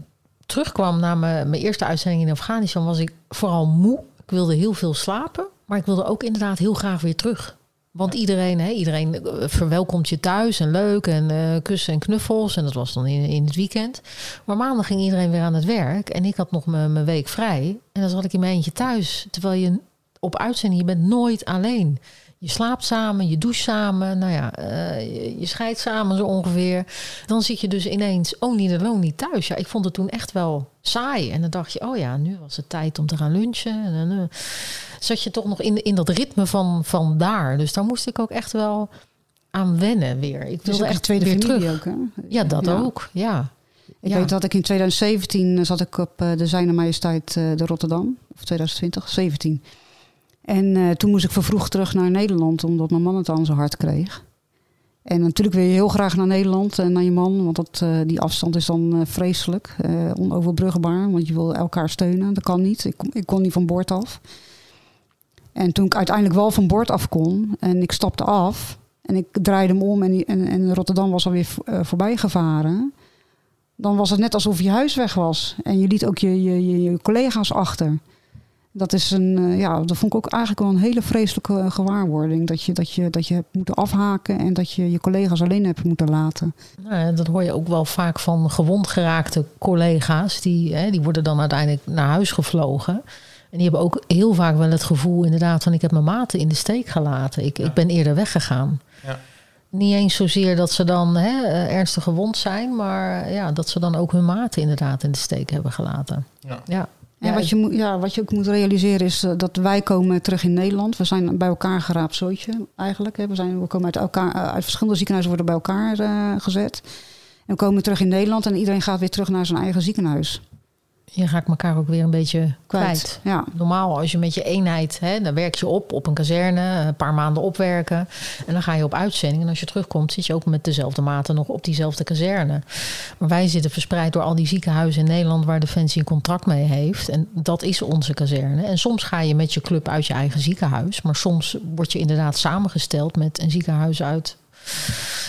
terugkwam na mijn, mijn eerste uitzending in Afghanistan... was ik vooral moe. Ik wilde heel veel slapen. Maar ik wilde ook inderdaad heel graag weer terug. Want iedereen, hè, iedereen verwelkomt je thuis en leuk en uh, kussen en knuffels. En dat was dan in, in het weekend. Maar maandag ging iedereen weer aan het werk. En ik had nog mijn week vrij. En dan zat ik in mijn eentje thuis. Terwijl je op uitzending, je bent nooit alleen. Je slaapt samen, je doucht samen. Nou ja, uh, je, je scheidt samen zo ongeveer. Dan zit je dus ineens only alone niet thuis. Ja, ik vond het toen echt wel saai. En dan dacht je, oh ja, nu was het tijd om te gaan lunchen. En dan uh, zat je toch nog in, in dat ritme van, van daar. Dus daar moest ik ook echt wel aan wennen weer. Ik wilde echt weer terug. Tweede familie ook, hè? Ja, dat ja. ook, ja. Ik ja. weet dat ik in twintig zeventien zat ik op de Zijne Majesteit de Rotterdam. Of twintig twintig, zeventien. En uh, toen moest ik vervroegd terug naar Nederland... omdat mijn man het aan zijn hart kreeg. En natuurlijk wil je heel graag naar Nederland en naar je man. Want dat, uh, die afstand is dan uh, vreselijk. Uh, onoverbrugbaar. Want je wil elkaar steunen. Dat kan niet. Ik, ik kon niet van boord af. En toen ik uiteindelijk wel van boord af kon. En ik stapte af. En ik draaide hem om. En, en, en Rotterdam was alweer uh, voorbij gevaren. Dan was het net alsof je huis weg was. En je liet ook je, je, je, je collega's achter. Dat is een, uh, ja, dat vond ik ook eigenlijk wel een hele vreselijke uh, gewaarwording. Dat je, dat, je, dat je hebt moeten afhaken en dat je je collega's alleen hebt moeten laten. Nou, dat hoor je ook wel vaak van gewond geraakte collega's. Die, hè, die worden dan uiteindelijk naar huis gevlogen. En die hebben ook heel vaak wel het gevoel inderdaad van ik heb mijn maten in de steek gelaten. Ik, ja. ik ben eerder weggegaan. Ja. Niet eens zozeer dat ze dan hè, ernstig gewond zijn. Maar ja, dat ze dan ook hun maten inderdaad in de steek hebben gelaten. Ja. ja. Ja, wat je, moet, ja, wat je ook moet realiseren is dat wij komen terug in Nederland. We zijn bij elkaar geraapt zootje eigenlijk. Hè. We, zijn, we komen uit, elkaar, uit verschillende ziekenhuizen worden bij elkaar uh, gezet. En we komen terug in Nederland en iedereen gaat weer terug naar zijn eigen ziekenhuis. Je raakt elkaar ook weer een beetje kwijt. kwijt. Ja. Normaal als je met je eenheid, hè, dan werk je op op een kazerne, een paar maanden opwerken. En dan ga je op uitzending. En als je terugkomt zit je ook met dezelfde mate nog op diezelfde kazerne. Maar wij zitten verspreid door al die ziekenhuizen in Nederland waar Defensie een contract mee heeft. En dat is onze kazerne. En soms ga je met je club uit je eigen ziekenhuis. Maar soms word je inderdaad samengesteld met een ziekenhuis uit...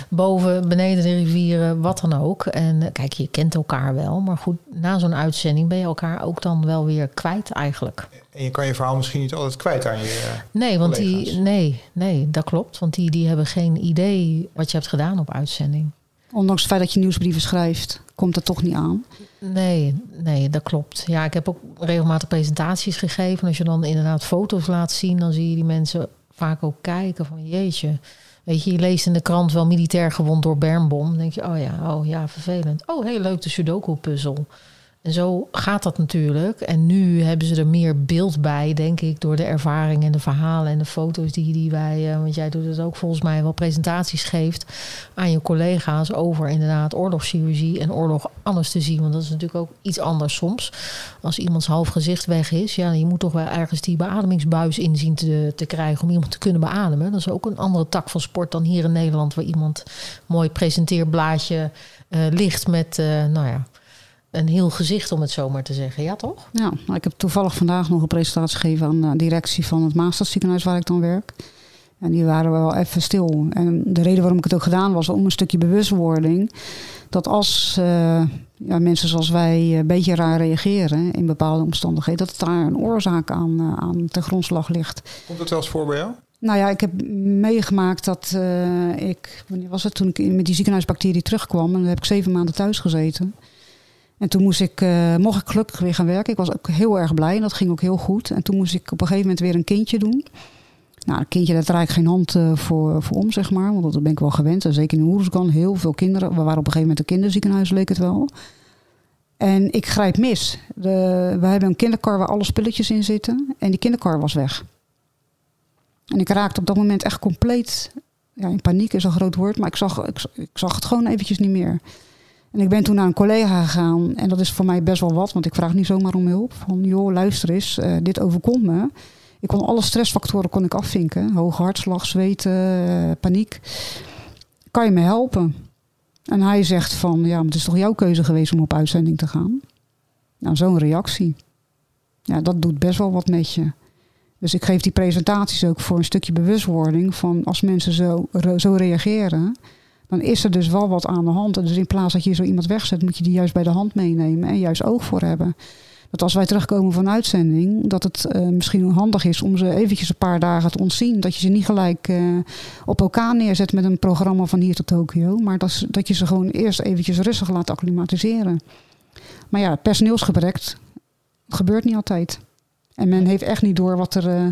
boven, beneden de rivieren, wat dan ook. En kijk, je kent elkaar wel. Maar goed, na zo'n uitzending ben je elkaar ook dan wel weer kwijt eigenlijk. En je kan je verhaal misschien niet altijd kwijt aan je nee, want die, nee, nee, dat klopt. Want die, die hebben geen idee wat je hebt gedaan op uitzending. Ondanks het feit dat je nieuwsbrieven schrijft, komt dat toch niet aan? Nee, nee, dat klopt. Ja, ik heb ook regelmatig presentaties gegeven. Als je dan inderdaad foto's laat zien, dan zie je die mensen vaak ook kijken van jeetje... Weet je, je leest in de krant wel militair gewond door bermbom. Dan denk je, oh ja, oh ja, vervelend. Oh, heel leuk, de Sudoku-puzzel. En zo gaat dat natuurlijk. En nu hebben ze er meer beeld bij, denk ik... door de ervaring en de verhalen en de foto's die, die wij... want jij doet het ook volgens mij wel presentaties geeft... aan je collega's over inderdaad oorlogschirurgie en oorloganesthesie. Want dat is natuurlijk ook iets anders soms. Als iemands half gezicht weg is... ja, je moet toch wel ergens die beademingsbuis in zien te, te krijgen... om iemand te kunnen beademen. Dat is ook een andere tak van sport dan hier in Nederland... waar iemand mooi presenteerblaadje uh, ligt met, uh, nou ja... een heel gezicht, om het zo maar te zeggen. Ja, toch? Ja, nou, ik heb toevallig vandaag nog een presentatie gegeven... aan de directie van het Maasstadziekenhuis waar ik dan werk. En die waren wel even stil. En de reden waarom ik het ook gedaan was... om een stukje bewustwording... dat als uh, ja, mensen zoals wij een beetje raar reageren... in bepaalde omstandigheden... dat het daar een oorzaak aan, uh, aan ten grondslag ligt. Komt het wel eens voor bij jou? Nou ja, ik heb meegemaakt dat uh, ik... wanneer was het? Toen ik met die ziekenhuisbacterie terugkwam... en dan heb ik zeven maanden thuis gezeten... En toen moest ik, uh, mocht ik gelukkig weer gaan werken. Ik was ook heel erg blij en dat ging ook heel goed. En toen moest ik op een gegeven moment weer een kindje doen. Nou, een kindje, daar draai ik geen hand uh, voor, voor om, zeg maar. Want dat ben ik wel gewend. En zeker in Uruzgan, heel veel kinderen. We waren op een gegeven moment een kinderziekenhuis, leek het wel. En ik grijp mis. De, we hebben een kinderkar waar alle spulletjes in zitten. En die kinderkar was weg. En ik raakte op dat moment echt compleet... Ja, in paniek is een groot woord, maar ik zag, ik, ik zag het gewoon eventjes niet meer. En ik ben toen naar een collega gegaan. En dat is voor mij best wel wat. Want ik vraag niet zomaar om hulp. Van joh, luister eens. Uh, dit overkomt me. Ik kon alle stressfactoren kon ik afvinken. Hoge hartslag, zweten, uh, paniek. Kan je me helpen? En hij zegt van... ja, maar het is toch jouw keuze geweest om op uitzending te gaan? Nou, zo'n reactie. Ja, dat doet best wel wat met je. Dus ik geef die presentaties ook voor een stukje bewustwording. Van als mensen zo, re, zo reageren... dan is er dus wel wat aan de hand. En dus in plaats dat je zo iemand wegzet... moet je die juist bij de hand meenemen en juist oog voor hebben. Dat als wij terugkomen van uitzending... dat het uh, misschien handig is om ze eventjes een paar dagen te ontzien. Dat je ze niet gelijk uh, op elkaar neerzet met een programma van hier tot Tokio. Maar dat, dat je ze gewoon eerst eventjes rustig laat acclimatiseren. Maar ja, personeelsgebrek gebeurt niet altijd. En men heeft echt niet door wat er... Uh,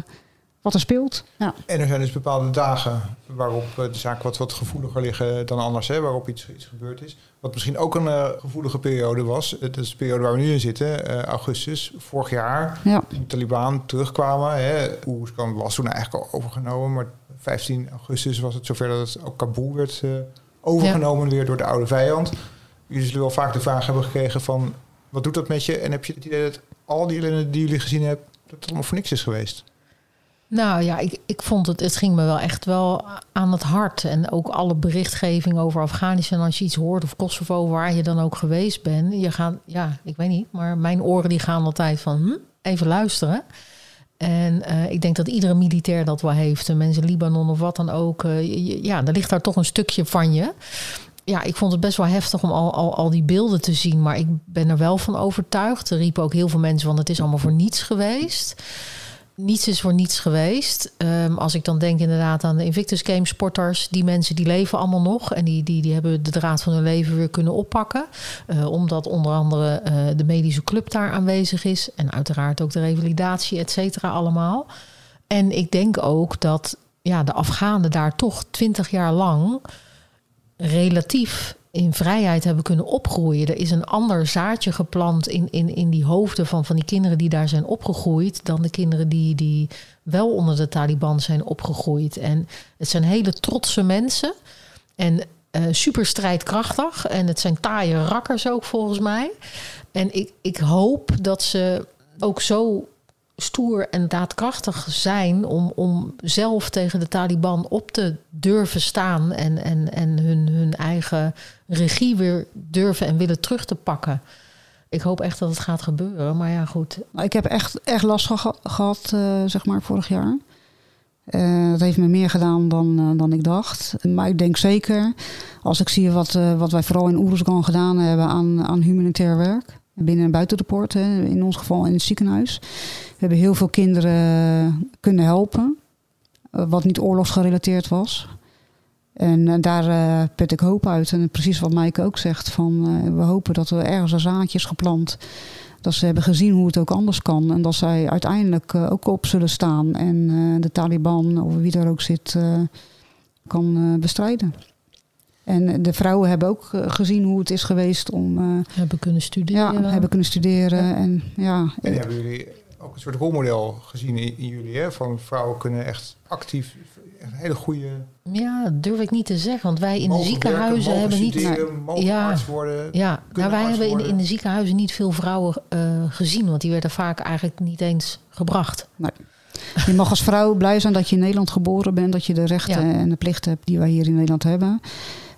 Wat er speelt. Ja. En er zijn dus bepaalde dagen waarop de zaak wat, wat gevoeliger liggen dan anders, hè, waarop iets, iets gebeurd is. Wat misschien ook een uh, gevoelige periode was, dat is de periode waar we nu in zitten, uh, augustus vorig jaar. Ja. Toen de Taliban terugkwamen, hè, Uruzgan was toen eigenlijk al overgenomen, maar vijftien augustus was het zover dat het ook Kabul werd uh, overgenomen ja. weer door de oude vijand. Jullie zullen wel vaak de vraag hebben gekregen van, wat doet dat met je? En heb je het idee dat al die ellende die jullie gezien hebben, dat het allemaal voor niks is geweest? Nou ja, ik, ik vond het, het ging me wel echt wel aan het hart. En ook alle berichtgeving over Afghanistan, als je iets hoort, of Kosovo, waar je dan ook geweest bent. Je gaat, ja, ik weet niet, maar mijn oren die gaan altijd van, hm, even luisteren. En uh, ik denk dat iedere militair dat wel heeft. En mensen in Libanon of wat dan ook. Uh, je, ja, er ligt daar toch een stukje van je. Ja, ik vond het best wel heftig om al, al, al die beelden te zien. Maar ik ben er wel van overtuigd. Er riepen ook heel veel mensen van, het is allemaal voor niets geweest. Niets is voor niets geweest. Um, als ik dan denk inderdaad aan de Invictus Games sporters. Die mensen die leven allemaal nog. En die, die, die hebben de draad van hun leven weer kunnen oppakken. Uh, omdat onder andere uh, de medische club daar aanwezig is. En uiteraard ook de revalidatie, et cetera, allemaal. En ik denk ook dat ja, de Afghanen daar toch twintig jaar lang relatief in vrijheid hebben kunnen opgroeien. Er is een ander zaadje geplant in, in, in die hoofden van, van die kinderen die daar zijn opgegroeid dan de kinderen die, die wel onder de Taliban zijn opgegroeid. En het zijn hele trotse mensen en uh, super strijdkrachtig. En het zijn taaie rakkers ook volgens mij. En ik, ik hoop dat ze ook zo stoer en daadkrachtig zijn om, om zelf tegen de Taliban op te durven staan en, en, en hun, hun eigen regie weer durven en willen terug te pakken. Ik hoop echt dat het gaat gebeuren, maar ja, goed. Ik heb echt, echt last ge- gehad, uh, zeg maar, vorig jaar. Uh, dat heeft me meer gedaan dan, uh, dan ik dacht. Maar ik denk zeker, als ik zie wat, uh, wat wij vooral in Uruzgan gedaan hebben aan, aan humanitair werk. Binnen en buiten de poort, in ons geval in het ziekenhuis. We hebben heel veel kinderen kunnen helpen, wat niet oorlogsgerelateerd was. En daar put ik hoop uit. En precies wat Maaike ook zegt, van we hopen dat er ergens een zaadje is geplant. Dat ze hebben gezien hoe het ook anders kan. En dat zij uiteindelijk ook op zullen staan. En de Taliban, of wie daar ook zit, kan bestrijden. En de vrouwen hebben ook gezien hoe het is geweest om... Uh, hebben kunnen studeren. Ja, hebben kunnen studeren. Ja. En, ja. en hebben jullie ook een soort rolmodel gezien in, in jullie, hè? Van vrouwen kunnen echt actief... Een hele goede... Ja, dat durf ik niet te zeggen. Want wij in de ziekenhuizen werken, hebben niet... Nou, ja, arts worden, ja nou, wij arts hebben in, in de ziekenhuizen niet veel vrouwen uh, gezien. Want die werden vaak eigenlijk niet eens gebracht. Nee. Je mag als vrouw blij zijn dat je in Nederland geboren bent. Dat je de rechten ja. en de plichten hebt die wij hier in Nederland hebben.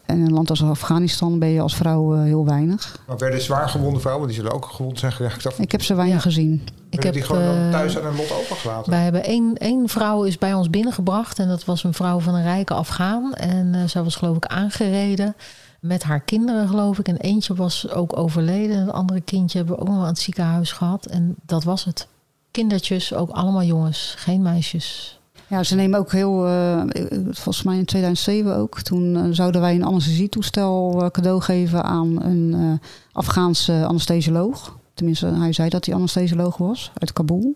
En in een land als Afghanistan ben je als vrouw uh, heel weinig. Maar werden zwaar gewonde vrouwen, die zullen ook gewond zijn geraakt. Of... Ik heb ze weinig ja. gezien. Ik heb die gewoon uh, thuis aan hun lot overgelaten? Wij hebben één, één vrouw is bij ons binnengebracht. En dat was een vrouw van een rijke Afghaan. En uh, zij was geloof ik aangereden met haar kinderen geloof ik. En eentje was ook overleden. En een andere kindje hebben we ook nog aan het ziekenhuis gehad. En dat was het. Kindertjes, ook allemaal jongens, geen meisjes. Ja, ze nemen ook heel, uh, volgens mij in tweeduizend zeven ook, toen uh, zouden wij een anesthesietoestel uh, cadeau geven aan een uh, Afghaanse anesthesioloog. Tenminste, hij zei dat hij anesthesioloog was, uit Kabul.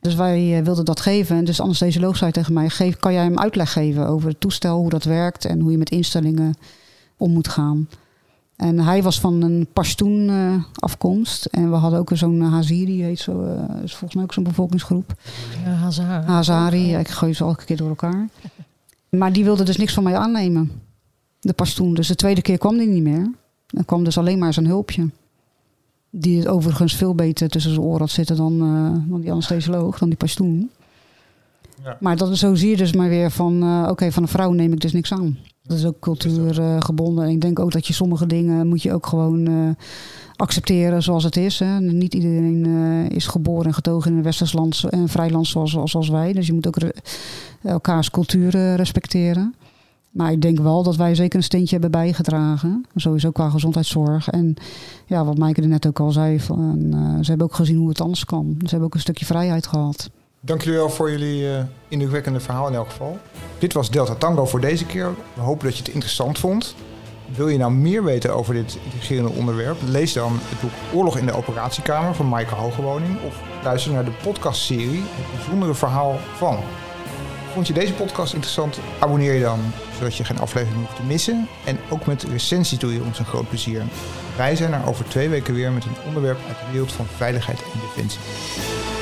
Dus wij uh, wilden dat geven. Dus de anesthesioloog zei tegen mij, geef, kan jij hem uitleg geven over het toestel, hoe dat werkt en hoe je met instellingen om moet gaan. En hij was van een Pashtoen uh, afkomst. En we hadden ook zo'n Hazari, heet zo, uh, is volgens mij ook zo'n bevolkingsgroep. Ja, Hazar. Hazari, ja, ik gooi ze elke keer door elkaar. Maar die wilde dus niks van mij aannemen, de Pashtoen. Dus de tweede keer kwam die niet meer. Dan kwam dus alleen maar zijn hulpje. Die het overigens veel beter tussen zijn oren had zitten dan, uh, dan die anesthesioloog, dan die Pashtoen. Ja. Maar dat, zo zie je dus maar weer van, uh, oké, okay, van een vrouw neem ik dus niks aan. Dat is ook cultuurgebonden. Uh, en ik denk ook dat je sommige dingen moet je ook gewoon uh, accepteren zoals het is. Hè. Niet iedereen uh, is geboren en getogen in een westers land en vrij land zoals, als, als wij. Dus je moet ook re- elkaars culturen respecteren. Maar ik denk wel dat wij zeker een steentje hebben bijgedragen. Sowieso qua gezondheidszorg. En ja, wat Maaike er net ook al zei. Van, uh, ze hebben ook gezien hoe het anders kan. Ze hebben ook een stukje vrijheid gehad. Dank jullie wel voor jullie uh, indrukwekkende verhaal in elk geval. Dit was Delta Tango voor deze keer. We hopen dat je het interessant vond. Wil je nou meer weten over dit intrigerende onderwerp? Lees dan het boek Oorlog in de Operatiekamer van Maaike Hogewoning. Of luister naar de podcastserie Het bijzondere verhaal van. Vond je deze podcast interessant? Abonneer je dan, zodat je geen aflevering hoeft te missen. En ook met recensie doe je ons een groot plezier. Wij zijn er over twee weken weer met een onderwerp uit de wereld van veiligheid en defensie.